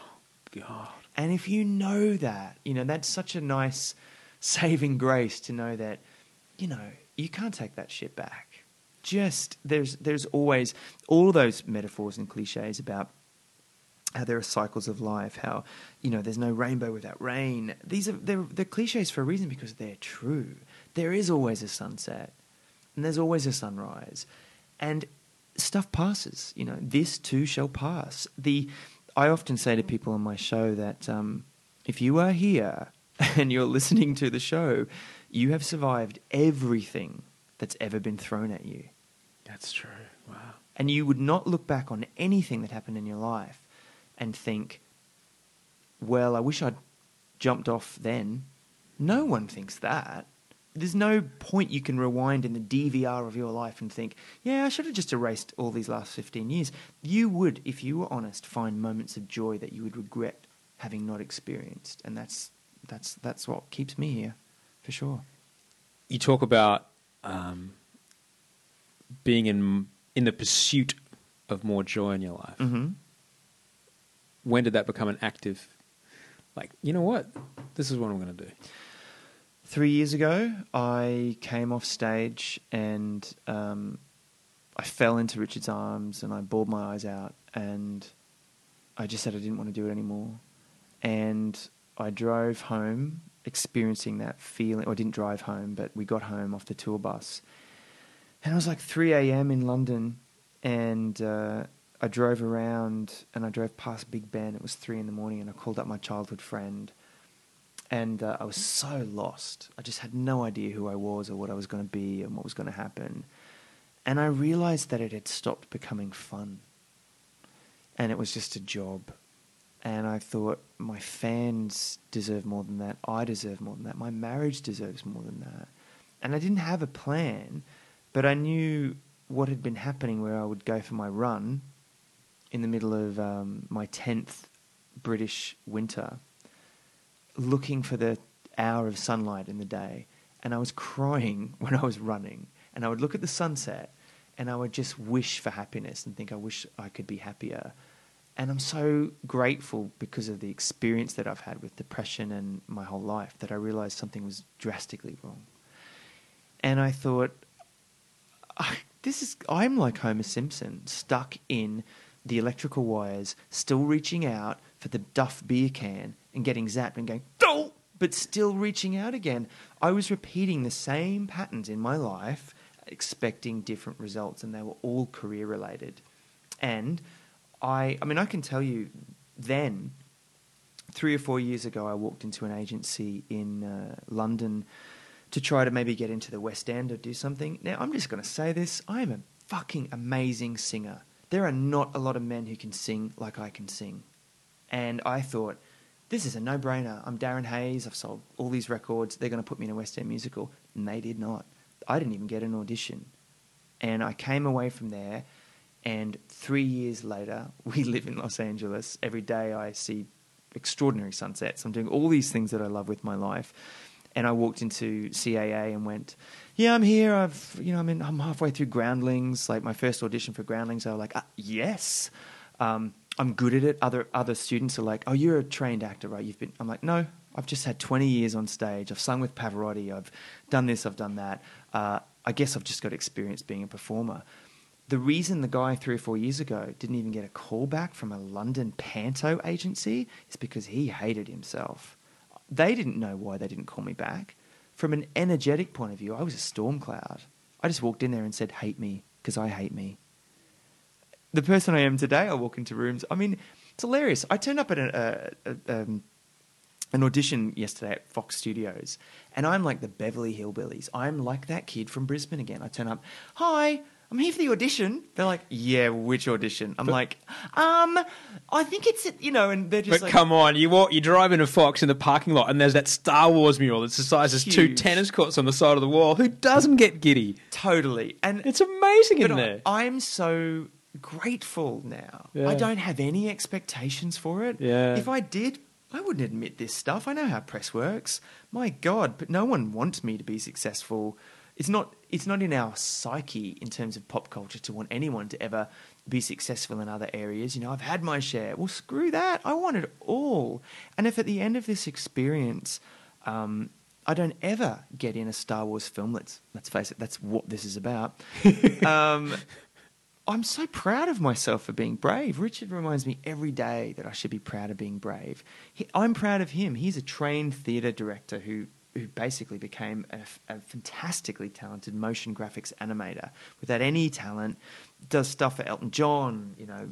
God. And if you know that, you know, that's such a nice saving grace to know that, you know, you can't take that shit back. Just there's always all those metaphors and cliches about how there are cycles of life, how, you know, there's no rainbow without rain. They're cliches for a reason, because they're true. there is always a sunset and there's always a sunrise, and stuff passes, you know, this too shall pass. I often say to people on my show that if you are here and you're listening to the show, you have survived everything that's ever been thrown at you. That's true. Wow. And you would not look back on anything that happened in your life and think, well, I wish I'd jumped off then. No one thinks that. There's no point you can rewind in the DVR of your life and think, yeah, I should have just erased all these last 15 years. You would, if you were honest, find moments of joy that you would regret having not experienced. And that's what keeps me here, for sure. You talk about being in the pursuit of more joy in your life. Mm-hmm. When did that become an active, like, you know what, this is what I'm going to do? 3 years ago, I came off stage and I fell into Richard's arms and I bawled my eyes out, and I just said I didn't want to do it anymore. And I drove home experiencing that feeling. Or I didn't drive home, but we got home off the tour bus. And it was like 3 a.m. in London, and I drove around and I drove past Big Ben. It was 3 in the morning and I called up my childhood friend. And I was so lost. I just had no idea who I was or what I was going to be and what was going to happen. And I realized that it had stopped becoming fun. And it was just a job. And I thought, my fans deserve more than that. I deserve more than that. My marriage deserves more than that. And I didn't have a plan, but I knew what had been happening, where I would go for my run in the middle of my 10th British winter, looking for the hour of sunlight in the day, and I was crying when I was running, and I would look at the sunset and I would just wish for happiness and think, I wish I could be happier. And I'm so grateful, because of the experience that I've had with depression and my whole life, that I realized something was drastically wrong. And I thought, I'm like Homer Simpson, stuck in the electrical wires, still reaching out for the Duff beer can and getting zapped and going, oh, but still reaching out again. I was repeating the same patterns in my life, expecting different results, and they were all career-related. And I can tell you then, 3 or 4 years ago, I walked into an agency in London to try to maybe get into the West End or do something. Now, I'm just going to say this. I am a fucking amazing singer. There are not a lot of men who can sing like I can sing. And I thought, this is a no-brainer. I'm Darren Hayes. I've sold all these records. They're going to put me in a West End musical. And they did not. I didn't even get an audition. And I came away from there, and 3 years later, we live in Los Angeles. Every day I see extraordinary sunsets. I'm doing all these things that I love with my life. And I walked into CAA and went, yeah, I'm here. I'm halfway through Groundlings. Like, my first audition for Groundlings, I was like, yes. I'm good at it. Other students are like, oh, you're a trained actor, right? I'm like, no, I've just had 20 years on stage. I've sung with Pavarotti. I've done this. I've done that. I guess I've just got experience being a performer. The reason the guy 3 or 4 years ago didn't even get a call back from a London panto agency is because he hated himself. They didn't know why they didn't call me back. From an energetic point of view, I was a storm cloud. I just walked in there and said, hate me, because I hate me. The person I am today, I walk into rooms. I mean, it's hilarious. I turned up at an audition yesterday at Fox Studios, and I'm like the Beverly Hillbillies. I'm like that kid from Brisbane again. I turn up, hi, I'm here for the audition. They're like, yeah, which audition? I'm like, I think it's, and they're just like... But come on, you're driving a Fox in the parking lot and there's that Star Wars mural that's the size of two tennis courts on the side of the wall. Who doesn't get giddy? Totally. And it's amazing in there. I'm so grateful now. Yeah. I don't have any expectations for it. Yeah. If I did, I wouldn't admit this stuff. I know how press works. My God, but no one wants me to be successful. It's not in our psyche in terms of pop culture to want anyone to ever be successful in other areas. I've had my share. Well, screw that. I want it all. And if at the end of this experience, I don't ever get in a Star Wars film, let's face it, that's what this is about. I'm so proud of myself for being brave. Richard reminds me every day that I should be proud of being brave. I'm proud of him. He's a trained theatre director who who basically became a fantastically talented motion graphics animator without any talent, does stuff for Elton John, you know,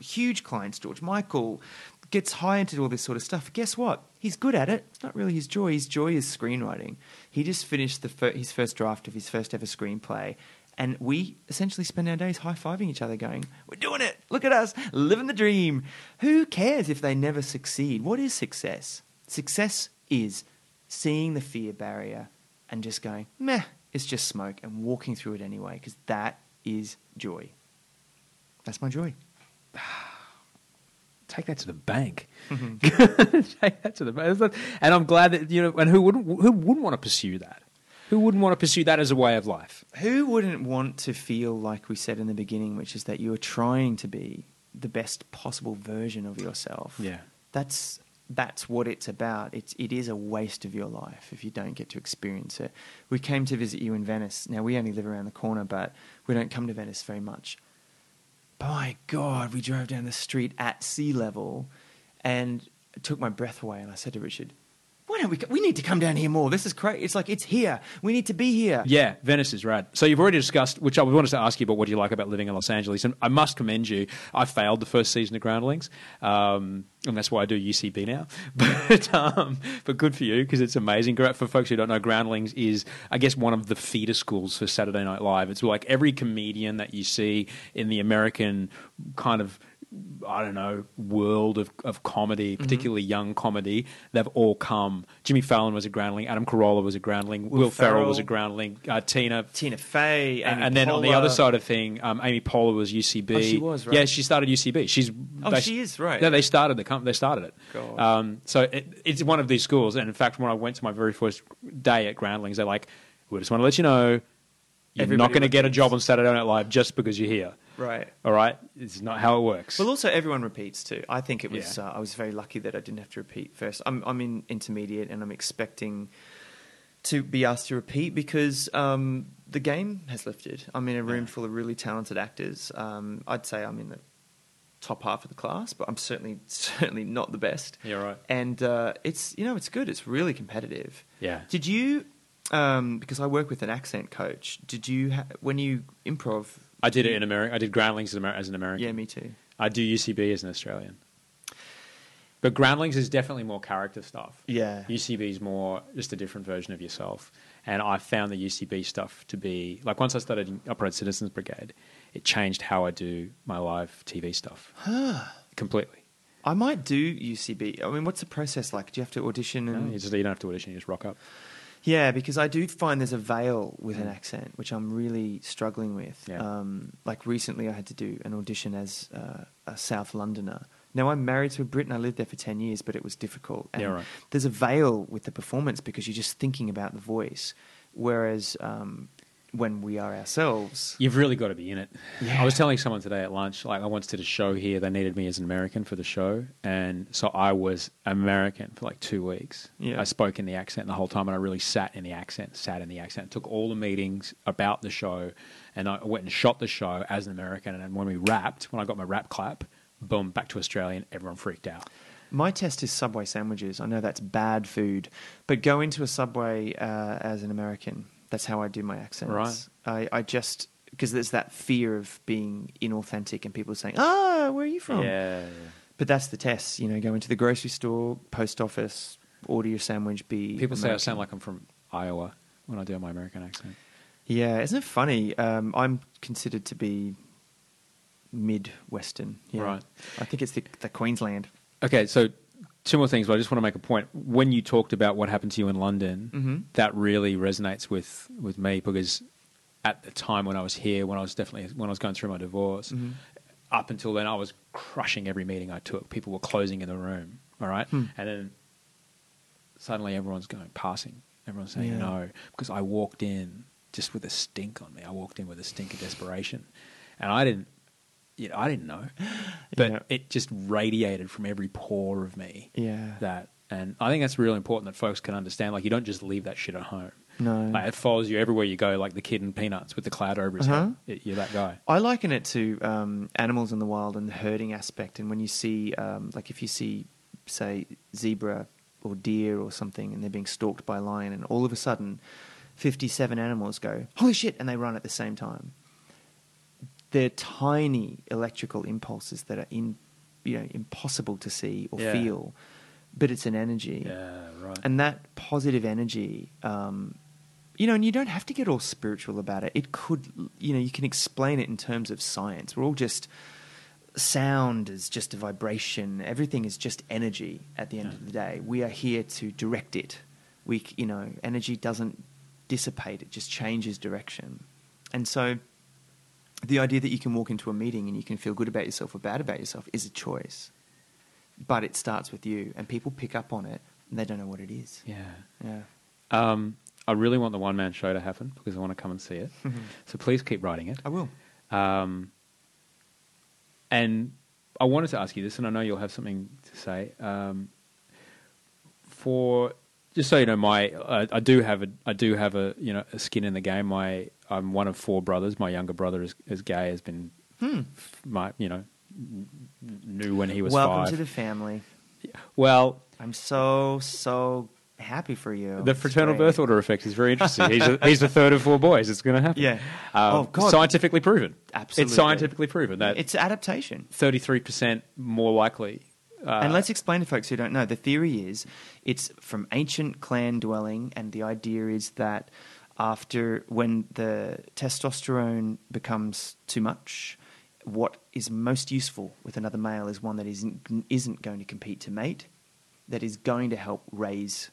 huge clients, George Michael, gets hired to do all this sort of stuff. Guess what? He's good at it. It's not really his joy. His joy is screenwriting. He just finished his first draft of his first ever screenplay, and we essentially spend our days high-fiving each other going, we're doing it, look at us, living the dream. Who cares if they never succeed? What is success? Success is seeing the fear barrier and just going, meh, it's just smoke, and walking through it anyway, because that is joy. That's my joy. Take that to the bank. Mm-hmm. Take that to the bank. And I'm glad that, you know, and who wouldn't want to pursue that? Who wouldn't want to pursue that as a way of life? Who wouldn't want to feel like we said in the beginning, which is that you are trying to be the best possible version of yourself? Yeah. That's what it's about. It is a waste of your life if you don't get to experience it. We came to visit you in Venice. Now, we only live around the corner, but we don't come to Venice very much. But my God, we drove down the street at sea level, and it took my breath away, and I said to Richard, We need to come down here more. This is great. It's like, it's here. We need to be here. Yeah, Venice is rad. So you've already discussed, which I wanted to ask you about, what do you like about living in Los Angeles? And I must commend you. I failed the first season of Groundlings, and that's why I do UCB now. But good for you, because it's amazing. For folks who don't know, Groundlings is, I guess, one of the feeder schools for Saturday Night Live. It's like every comedian that you see in the American kind of, I don't know, world of comedy, particularly young comedy, they've all come. Jimmy Fallon was a groundling. Adam Carolla was a groundling. Will Ferrell was a groundling. Tina Fey. And then on the other side of thing, Amy Poehler was UCB. Oh, she was, right. Yeah, she started UCB. She is, right. No, they started it. God. So it's one of these schools. And in fact, when I went to my very first day at Groundlings, they're like, we just want to let you know, you're everybody not going to get a job on Saturday Night Live just because you're here. Right. All right? It's not how it works. Well, also everyone repeats too. I think it was, I was very lucky that I didn't have to repeat first. I'm in intermediate, and I'm expecting to be asked to repeat because the game has lifted. I'm in a room full of really talented actors. I'd say I'm in the top half of the class, but I'm certainly not the best. Yeah, right. And it's, you know, it's good. It's really competitive. Yeah. Did you... because I work with an accent coach. Did you, when you improv? I did it in America. I did Groundlings as an American. Yeah, me too. I do UCB as an Australian. But Groundlings is definitely more character stuff. Yeah. UCB is more just a different version of yourself. And I found the UCB stuff to be, like, once I started Upright Citizens Brigade, it changed how I do my live TV stuff. Completely. I might do UCB. I mean, what's the process like? Do you have to audition? No, you don't have to audition. You just rock up. Yeah, because I do find there's a veil with an accent, which I'm really struggling with. Yeah. Like recently I had to do an audition as a South Londoner. Now, I'm married to a Brit and I lived there for 10 years, but it was difficult. And there's a veil with the performance because you're just thinking about the voice, whereas when we are ourselves... You've really got to be in it. Yeah. I was telling someone today at lunch, like I once did a show here. They needed me as an American for the show. And so I was American for like 2 weeks. Yeah. I spoke in the accent the whole time, and I really sat in the accent. Took all the meetings about the show, and I went and shot the show as an American. And when we rapped, when I got my rap clap, boom, back to Australian, everyone freaked out. My test is Subway sandwiches. I know that's bad food, but go into a Subway as an American... That's how I do my accents. Right. I just, because there's that fear of being inauthentic and people saying, where are you from? Yeah. But that's the test. You know, go into the grocery store, post office, order your sandwich, be People American. Say I sound like I'm from Iowa when I do my American accent. Yeah. Isn't it funny? I'm considered to be Midwestern. Yeah. Right. I think it's the Queensland. Okay, so... Two more things, but I just want to make a point. When you talked about what happened to you in London, that really resonates with me, because at the time when I was here, when I was going through my divorce, up until then I was crushing every meeting I took. People were closing in the room, all right? And then suddenly everyone's going passing. Everyone's saying no, because I walked in just with a stink on me. I walked in with a stink of desperation, and I didn't know, but it just radiated from every pore of me. Yeah, and I think that's really important that folks can understand. Like, you don't just leave that shit at home. No, like, it follows you everywhere you go, like the kid in Peanuts with the cloud over his head. You're that guy. I liken it to animals in the wild and the herding aspect. And when you see, like, if you see, say, zebra or deer or something, and they're being stalked by a lion, and all of a sudden 57 animals go, holy shit, and they run at the same time. They're tiny electrical impulses that are impossible to see or feel, but it's an energy. Yeah, right. And that positive energy, and you don't have to get all spiritual about it. It could, you can explain it in terms of science. We're all just, sound is just a vibration. Everything is just energy at the end of the day. We are here to direct it. Energy doesn't dissipate. It just changes direction. And so the idea that you can walk into a meeting and you can feel good about yourself or bad about yourself is a choice. But it starts with you, and people pick up on it and they don't know what it is. Yeah. Yeah. I really want the one-man show to happen because I want to come and see it. So please keep writing it. I will. And I wanted to ask you this, and I know you'll have something to say. Just so you know, I do have a skin in the game. I'm one of four brothers. My younger brother is gay. Has been, knew when he was five. Welcome to the family. Well, I'm so happy for you. The fraternal birth order effect is very interesting. He's the third of four boys. It's going to happen. Yeah. God. Scientifically proven. Absolutely. It's scientifically proven that it's adaptation. 33% more likely. And let's explain to folks who don't know. The theory is it's from ancient clan dwelling, and the idea is that when the testosterone becomes too much, what is most useful with another male is one that isn't going to compete to mate, that is going to help raise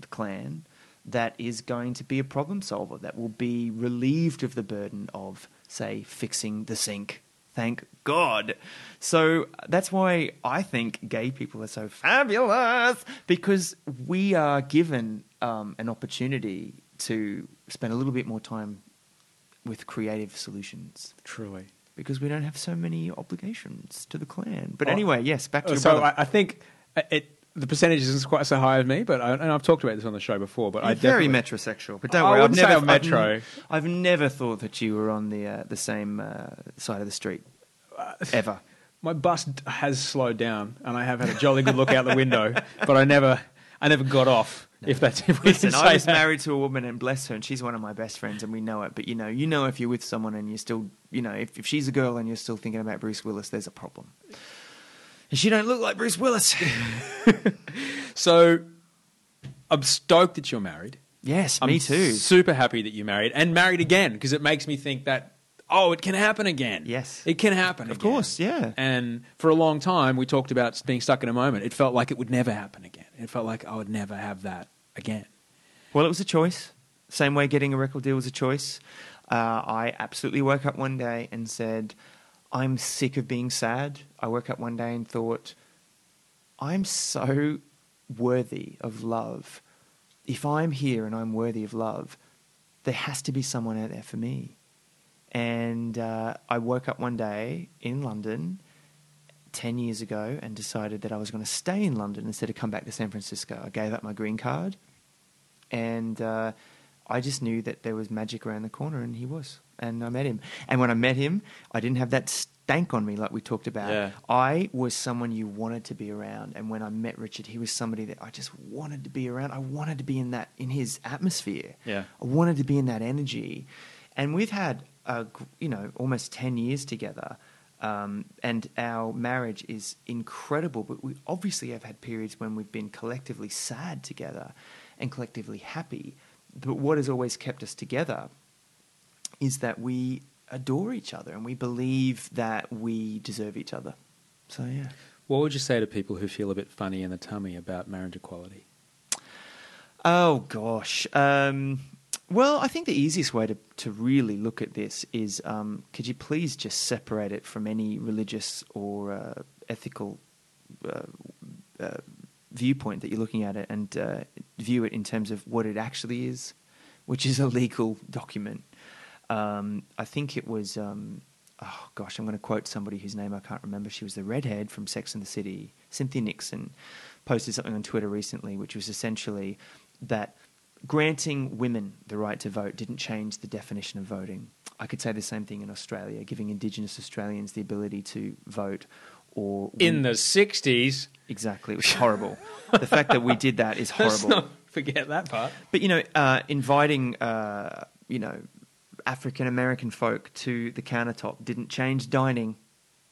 the clan, that is going to be a problem solver, that will be relieved of the burden of, say, fixing the sink. Thank God. So that's why I think gay people are so fabulous, because we are given an opportunity to spend a little bit more time with creative solutions. Truly. Because we don't have so many obligations to the clan. But anyway, yes, back to your brother. I think the percentage isn't quite so high of me, but I've talked about this on the show before. But I'm very metrosexual, but don't worry. I've never thought that you were on the same side of the street ever. My bust has slowed down, and I have had a jolly good look out the window, but I never got off. No. I was married to a woman, and bless her, and she's one of my best friends, and we know it. But you know, if you're with someone and you're still, if she's a girl and you're still thinking about Bruce Willis, there's a problem. And she don't look like Bruce Willis. So I'm stoked that you're married. Yes, me too. Super happy that you're married and married again, because it makes me think that, it can happen again. Yes. It can happen again. Of course, yeah. And for a long time, we talked about being stuck in a moment. It felt like it would never happen again. It felt like I would never have that again. Well, it was a choice. Same way getting a record deal was a choice. I absolutely woke up one day and said, I'm sick of being sad. I woke up one day and thought, I'm so worthy of love. If I'm here and I'm worthy of love, there has to be someone out there for me. And I woke up one day in London 10 years ago and decided that I was going to stay in London instead of come back to San Francisco. I gave up my green card, and I just knew that there was magic around the corner, and he was. And I met him. And when I met him, I didn't have that stank on me like we talked about. Yeah. I was someone you wanted to be around. And when I met Richard, he was somebody that I just wanted to be around. I wanted to be in his atmosphere. Yeah. I wanted to be in that energy. And we've had, almost 10 years together. And our marriage is incredible. But we obviously have had periods when we've been collectively sad together and collectively happy. But what has always kept us together is that we adore each other and we believe that we deserve each other. So, yeah. What would you say to people who feel a bit funny in the tummy about marriage equality? Oh, gosh. Well, I think the easiest way to really look at this is could you please just separate it from any religious or ethical viewpoint that you're looking at it, and view it in terms of what it actually is, which is a legal document. I think it was, I'm going to quote somebody whose name I can't remember. She was the redhead from Sex and the City. Cynthia Nixon posted something on Twitter recently, which was essentially that granting women the right to vote didn't change the definition of voting. I could say the same thing in Australia, giving Indigenous Australians the ability to vote. In the 60s... Exactly. It was horrible. The fact that we did that is horrible. Let's not forget that part. But, you know, inviting, you know, African-American folk to the countertop didn't change dining.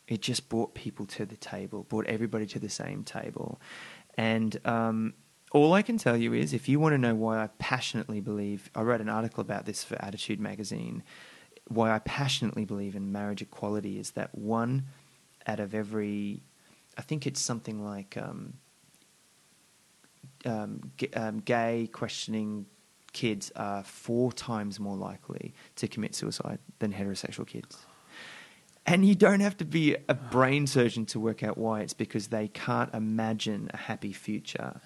It just brought people to the table, brought everybody to the same table. And all I can tell you is, if you want to know why I passionately believe, I wrote an article about this for Attitude magazine, why I passionately believe in marriage equality is that one out of every, I think it's something like gay questioning kids are 4 times more likely to commit suicide than heterosexual kids. And you don't have to be a brain surgeon to work out why. It's because they can't imagine a happy future.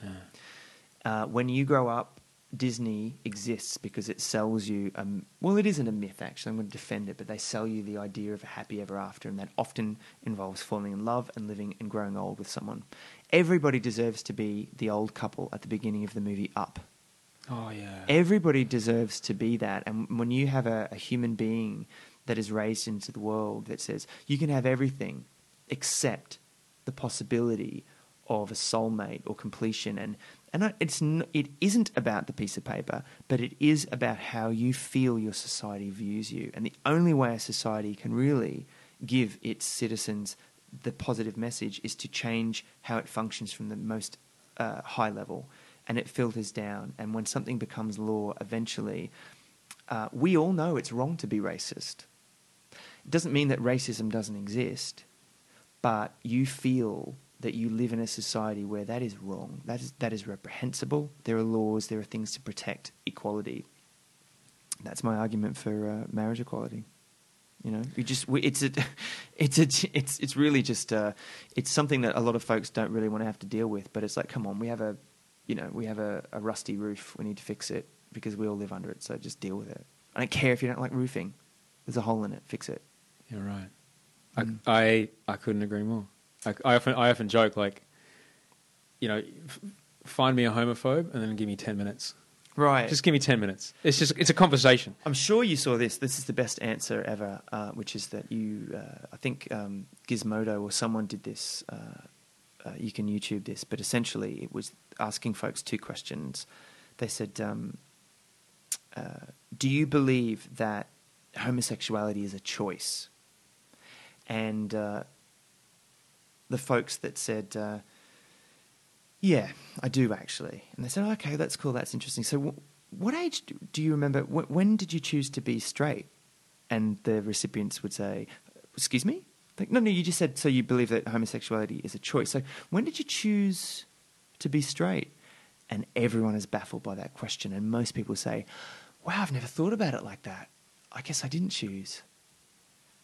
Yeah. When you grow up, Disney exists because it sells you... well, it isn't a myth, actually. I'm going to defend it. But they sell you the idea of a happy ever after. And that often involves falling in love and living and growing old with someone. Everybody deserves to be the old couple at the beginning of the movie Up. Oh, yeah. Everybody deserves to be that. And when you have a human being that is raised into the world that says you can have everything except the possibility of a soulmate or completion. And it isn't about the piece of paper, but it is about how you feel your society views you. And the only way a society can really give its citizens the positive message is to change how it functions from the most high level. And it filters down. And when something becomes law, eventually... we all know it's wrong to be racist. It doesn't mean that racism doesn't exist, but you feel that you live in a society where that is wrong. That is reprehensible. There are laws. There are things to protect equality. That's my argument for marriage equality. You know, it's something that a lot of folks don't really want to have to deal with. But it's like, come on, we have a rusty roof. We need to fix it. Because we all live under it, so just deal with it. I don't care if you don't like roofing. There's a hole in it. Fix it. You're right. Mm. I couldn't agree more. I often joke, like, you know, find me a homophobe and then give me 10 minutes. Right. Just give me 10 minutes. It's a conversation. I'm sure you saw this. This is the best answer ever, which is that I think Gizmodo or someone did this. You can YouTube this. But essentially it was asking folks 2 questions. They said... do you believe that homosexuality is a choice? And the folks that said, yeah, I do actually. And they said, okay, that's cool, that's interesting. So what age do you remember, when did you choose to be straight? And the recipients would say, excuse me? Like, no, you just said, so you believe that homosexuality is a choice. So when did you choose to be straight? And everyone is baffled by that question. And most people say... wow, I've never thought about it like that. I guess I didn't choose.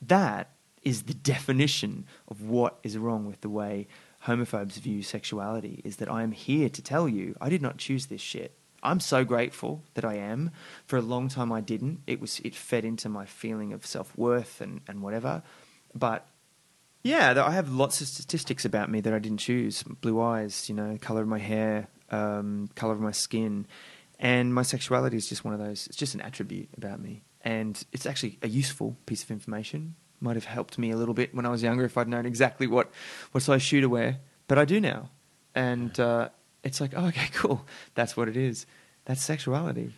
That is the definition of what is wrong with the way homophobes view sexuality, is that I am here to tell you I did not choose this shit. I'm so grateful that I am. For a long time I didn't. It fed into my feeling of self-worth and whatever. But yeah, I have lots of statistics about me that I didn't choose. Blue eyes, you know, colour of my hair, colour of my skin. And my sexuality is just one of those, it's just an attribute about me. And it's actually a useful piece of information. Might have helped me a little bit when I was younger if I'd known exactly what size shoe to wear. But I do now. And it's like, oh, okay, cool. That's what it is. That's sexuality.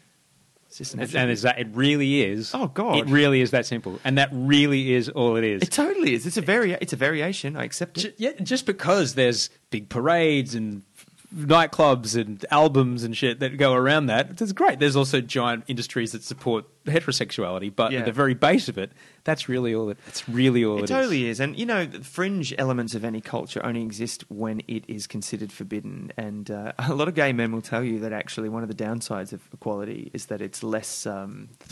It's just an attribute. And it really is. Oh, God. It really is that simple. And that really is all it is. It totally is. It's a variation. I accept it. Yeah, just because there's big parades and... nightclubs and albums and shit that go around that. It's great. There's also giant industries that support heterosexuality, but at the very base of it, that's really all it is. It totally is. And, you know, the fringe elements of any culture only exist when it is considered forbidden. And a lot of gay men will tell you that actually one of the downsides of equality is that it's less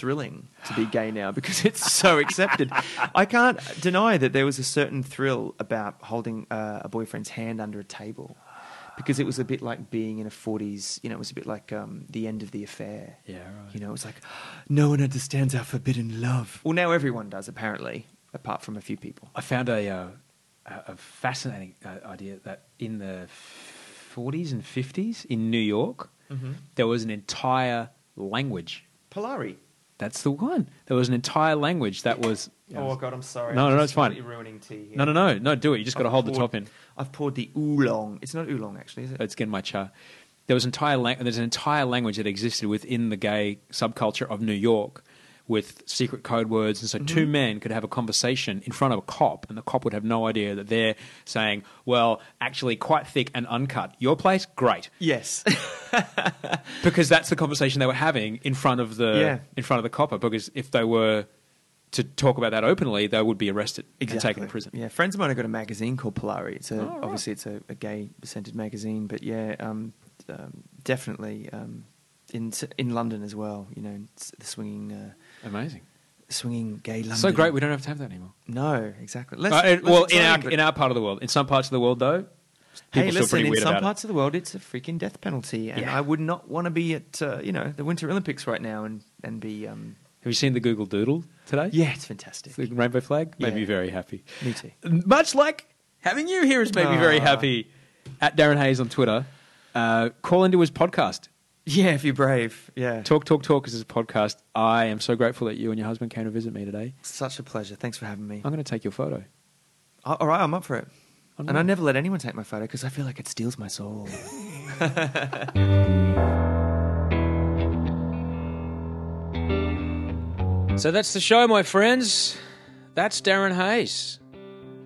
thrilling to be gay now because it's so accepted. I can't deny that there was a certain thrill about holding a boyfriend's hand under a table. Because it was a bit like being in a 40s, you know, it was a bit like the end of The Affair. Yeah, right. You know, it was like, no one understands our forbidden love. Well, now everyone does, apparently, apart from a few people. I found a fascinating idea that in the 40s and 50s in New York, there was an entire language. Polari. That's the one. There was an entire language that was... Oh, God, I'm sorry. No, it's fine. You're ruining tea here. No, do it. You just got to hold the top in. I've poured the oolong. It's not oolong, actually, is it? It's getting my char. There's an entire language that existed within the gay subculture of New York with secret code words. And so two men could have a conversation in front of a cop, and the cop would have no idea that they're saying, well, actually quite thick and uncut. Your place? Great. Yes. Because that's the conversation they were having in front of the copper, because if they were to talk about that openly, they would be arrested and taken to prison. Yeah, friends of mine have got a magazine called Polari. Obviously it's a gay-centered magazine, but yeah, definitely in London as well, you know, the swinging... Amazing. Swinging gay London. So great we don't have to have that anymore. No, exactly. In our part of the world. In some parts of the world, though, parts of the world, it's a freaking death penalty. And I would not want to be at, the Winter Olympics right now and be... Have you seen the Google Doodle today? Yeah, it's fantastic. The rainbow flag made me very happy. Me too. Much like having you here has made me very happy. At Darren Hayes on Twitter. Call into his podcast. Yeah, if you're brave. Yeah. Talk is his podcast. I am so grateful that you and your husband came to visit me today. Such a pleasure. Thanks for having me. I'm going to take your photo. All right, I'm up for it. And I never let anyone take my photo because I feel like it steals my soul. So that's the show, my friends. That's Darren Hayes.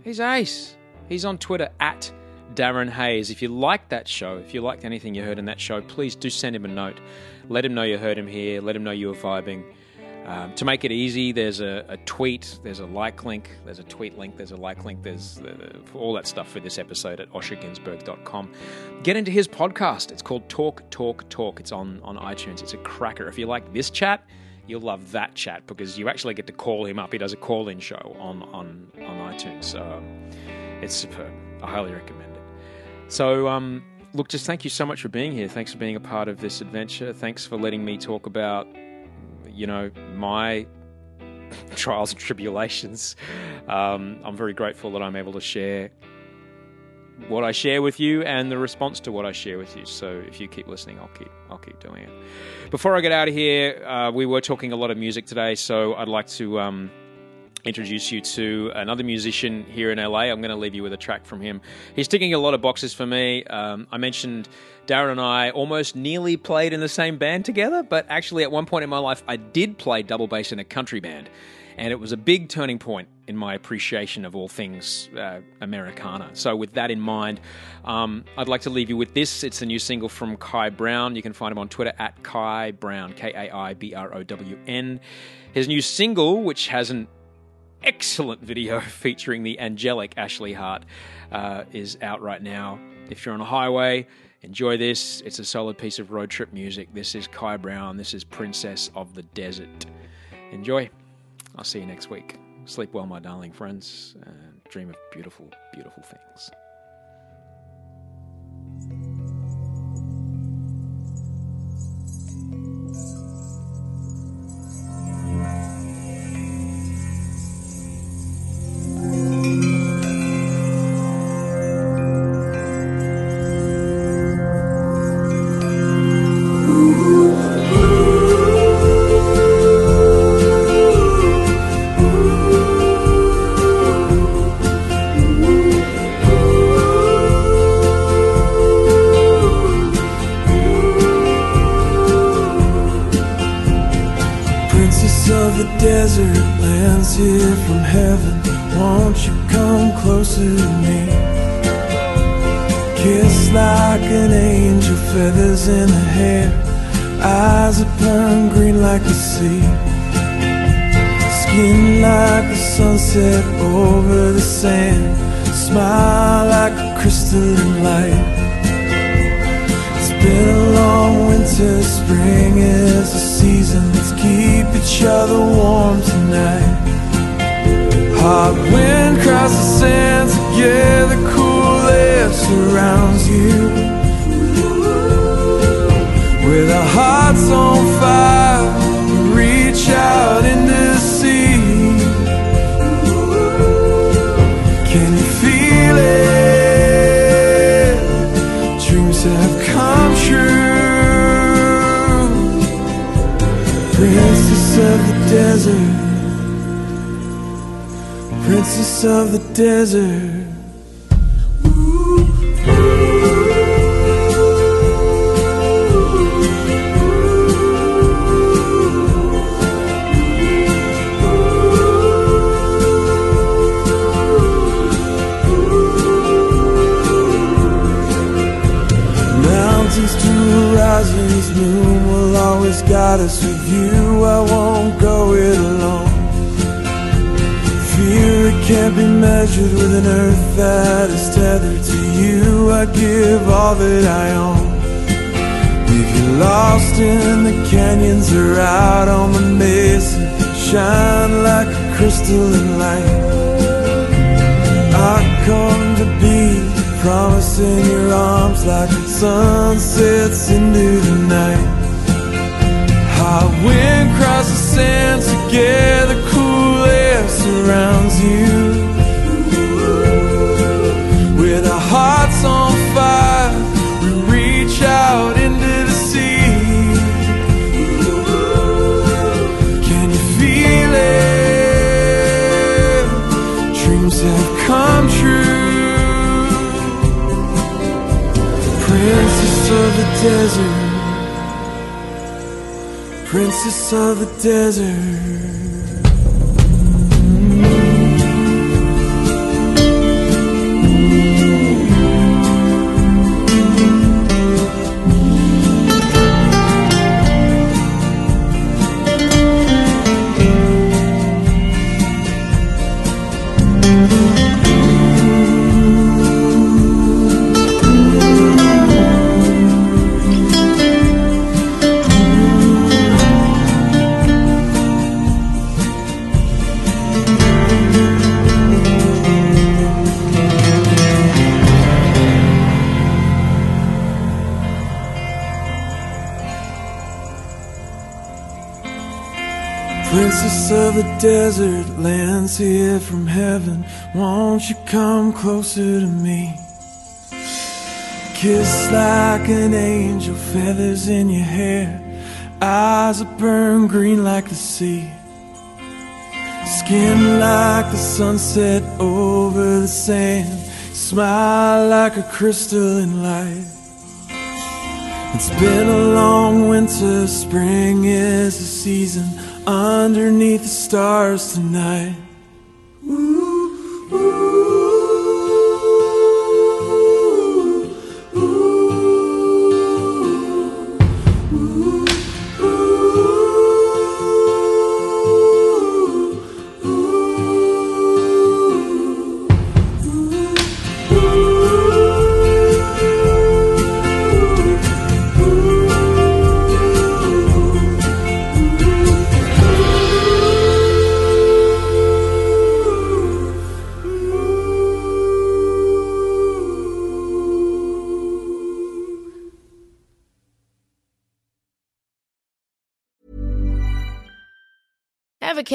He's ace. He's on Twitter at Darren Hayes. If you liked that show, if you liked anything you heard in that show, please do send him a note. Let him know you heard him here. Let him know you were vibing. To make it easy, there's a tweet, there's a like link, there's a tweet link, there's a like link, there's all that stuff for this episode at oshergunsberg.com. Get into his podcast. It's called Talk, Talk, Talk. It's on iTunes. It's a cracker. If you like this chat, you'll love that chat because you actually get to call him up. He does a call-in show on iTunes. So it's superb. I highly recommend it. So, look, just thank you so much for being here. Thanks for being a part of this adventure. Thanks for letting me talk about, my trials and tribulations. I'm very grateful that I'm able to share what I share with you and the response to what I share with you. So if you keep listening, I'll keep doing it. Before I get out of here, we were talking a lot of music today, so I'd like to... introduce you to another musician here in LA. I'm going to leave you with a track from him. He's ticking a lot of boxes for me. I mentioned Darren and I almost nearly played in the same band together, but actually at one point in my life, I did play double bass in a country band, and it was a big turning point in my appreciation of all things Americana. So with that in mind, I'd like to leave you with this. It's a new single from Kai Brown. You can find him on Twitter at Kai Brown, K-A-I-B-R-O-W-N. His new single, which has an excellent video featuring the angelic Ashley Hart is out right now. If you're on a highway, enjoy this. It's a solid piece of road trip music. This is Kai Brown. This is Princess of the Desert. Enjoy. I'll see you next week. Sleep well, my darling friends, and dream of beautiful, beautiful things. Princess of the voice of the desert. Got us with you, I won't go it alone. Fear it can't be measured with an earth that is tethered to you. I give all that I own. If you're lost in the canyons or out on the mesa, shine like a crystalline light. I come to be promised in your arms like the sun sets into the night. Our wind crosses the sand together, cool air surrounds you. With our hearts on fire, we reach out into the sea. Can you feel it? Dreams have come true. Princess of the desert, princess of the desert. Princess of the desert, lands here from heaven. Won't you come closer to me? Kiss like an angel, feathers in your hair, eyes that burn green like the sea, skin like the sunset over the sand, smile like a crystalline light. It's been a long winter, spring is the season, underneath the stars tonight. Ooh, ooh, ooh, ooh, ooh,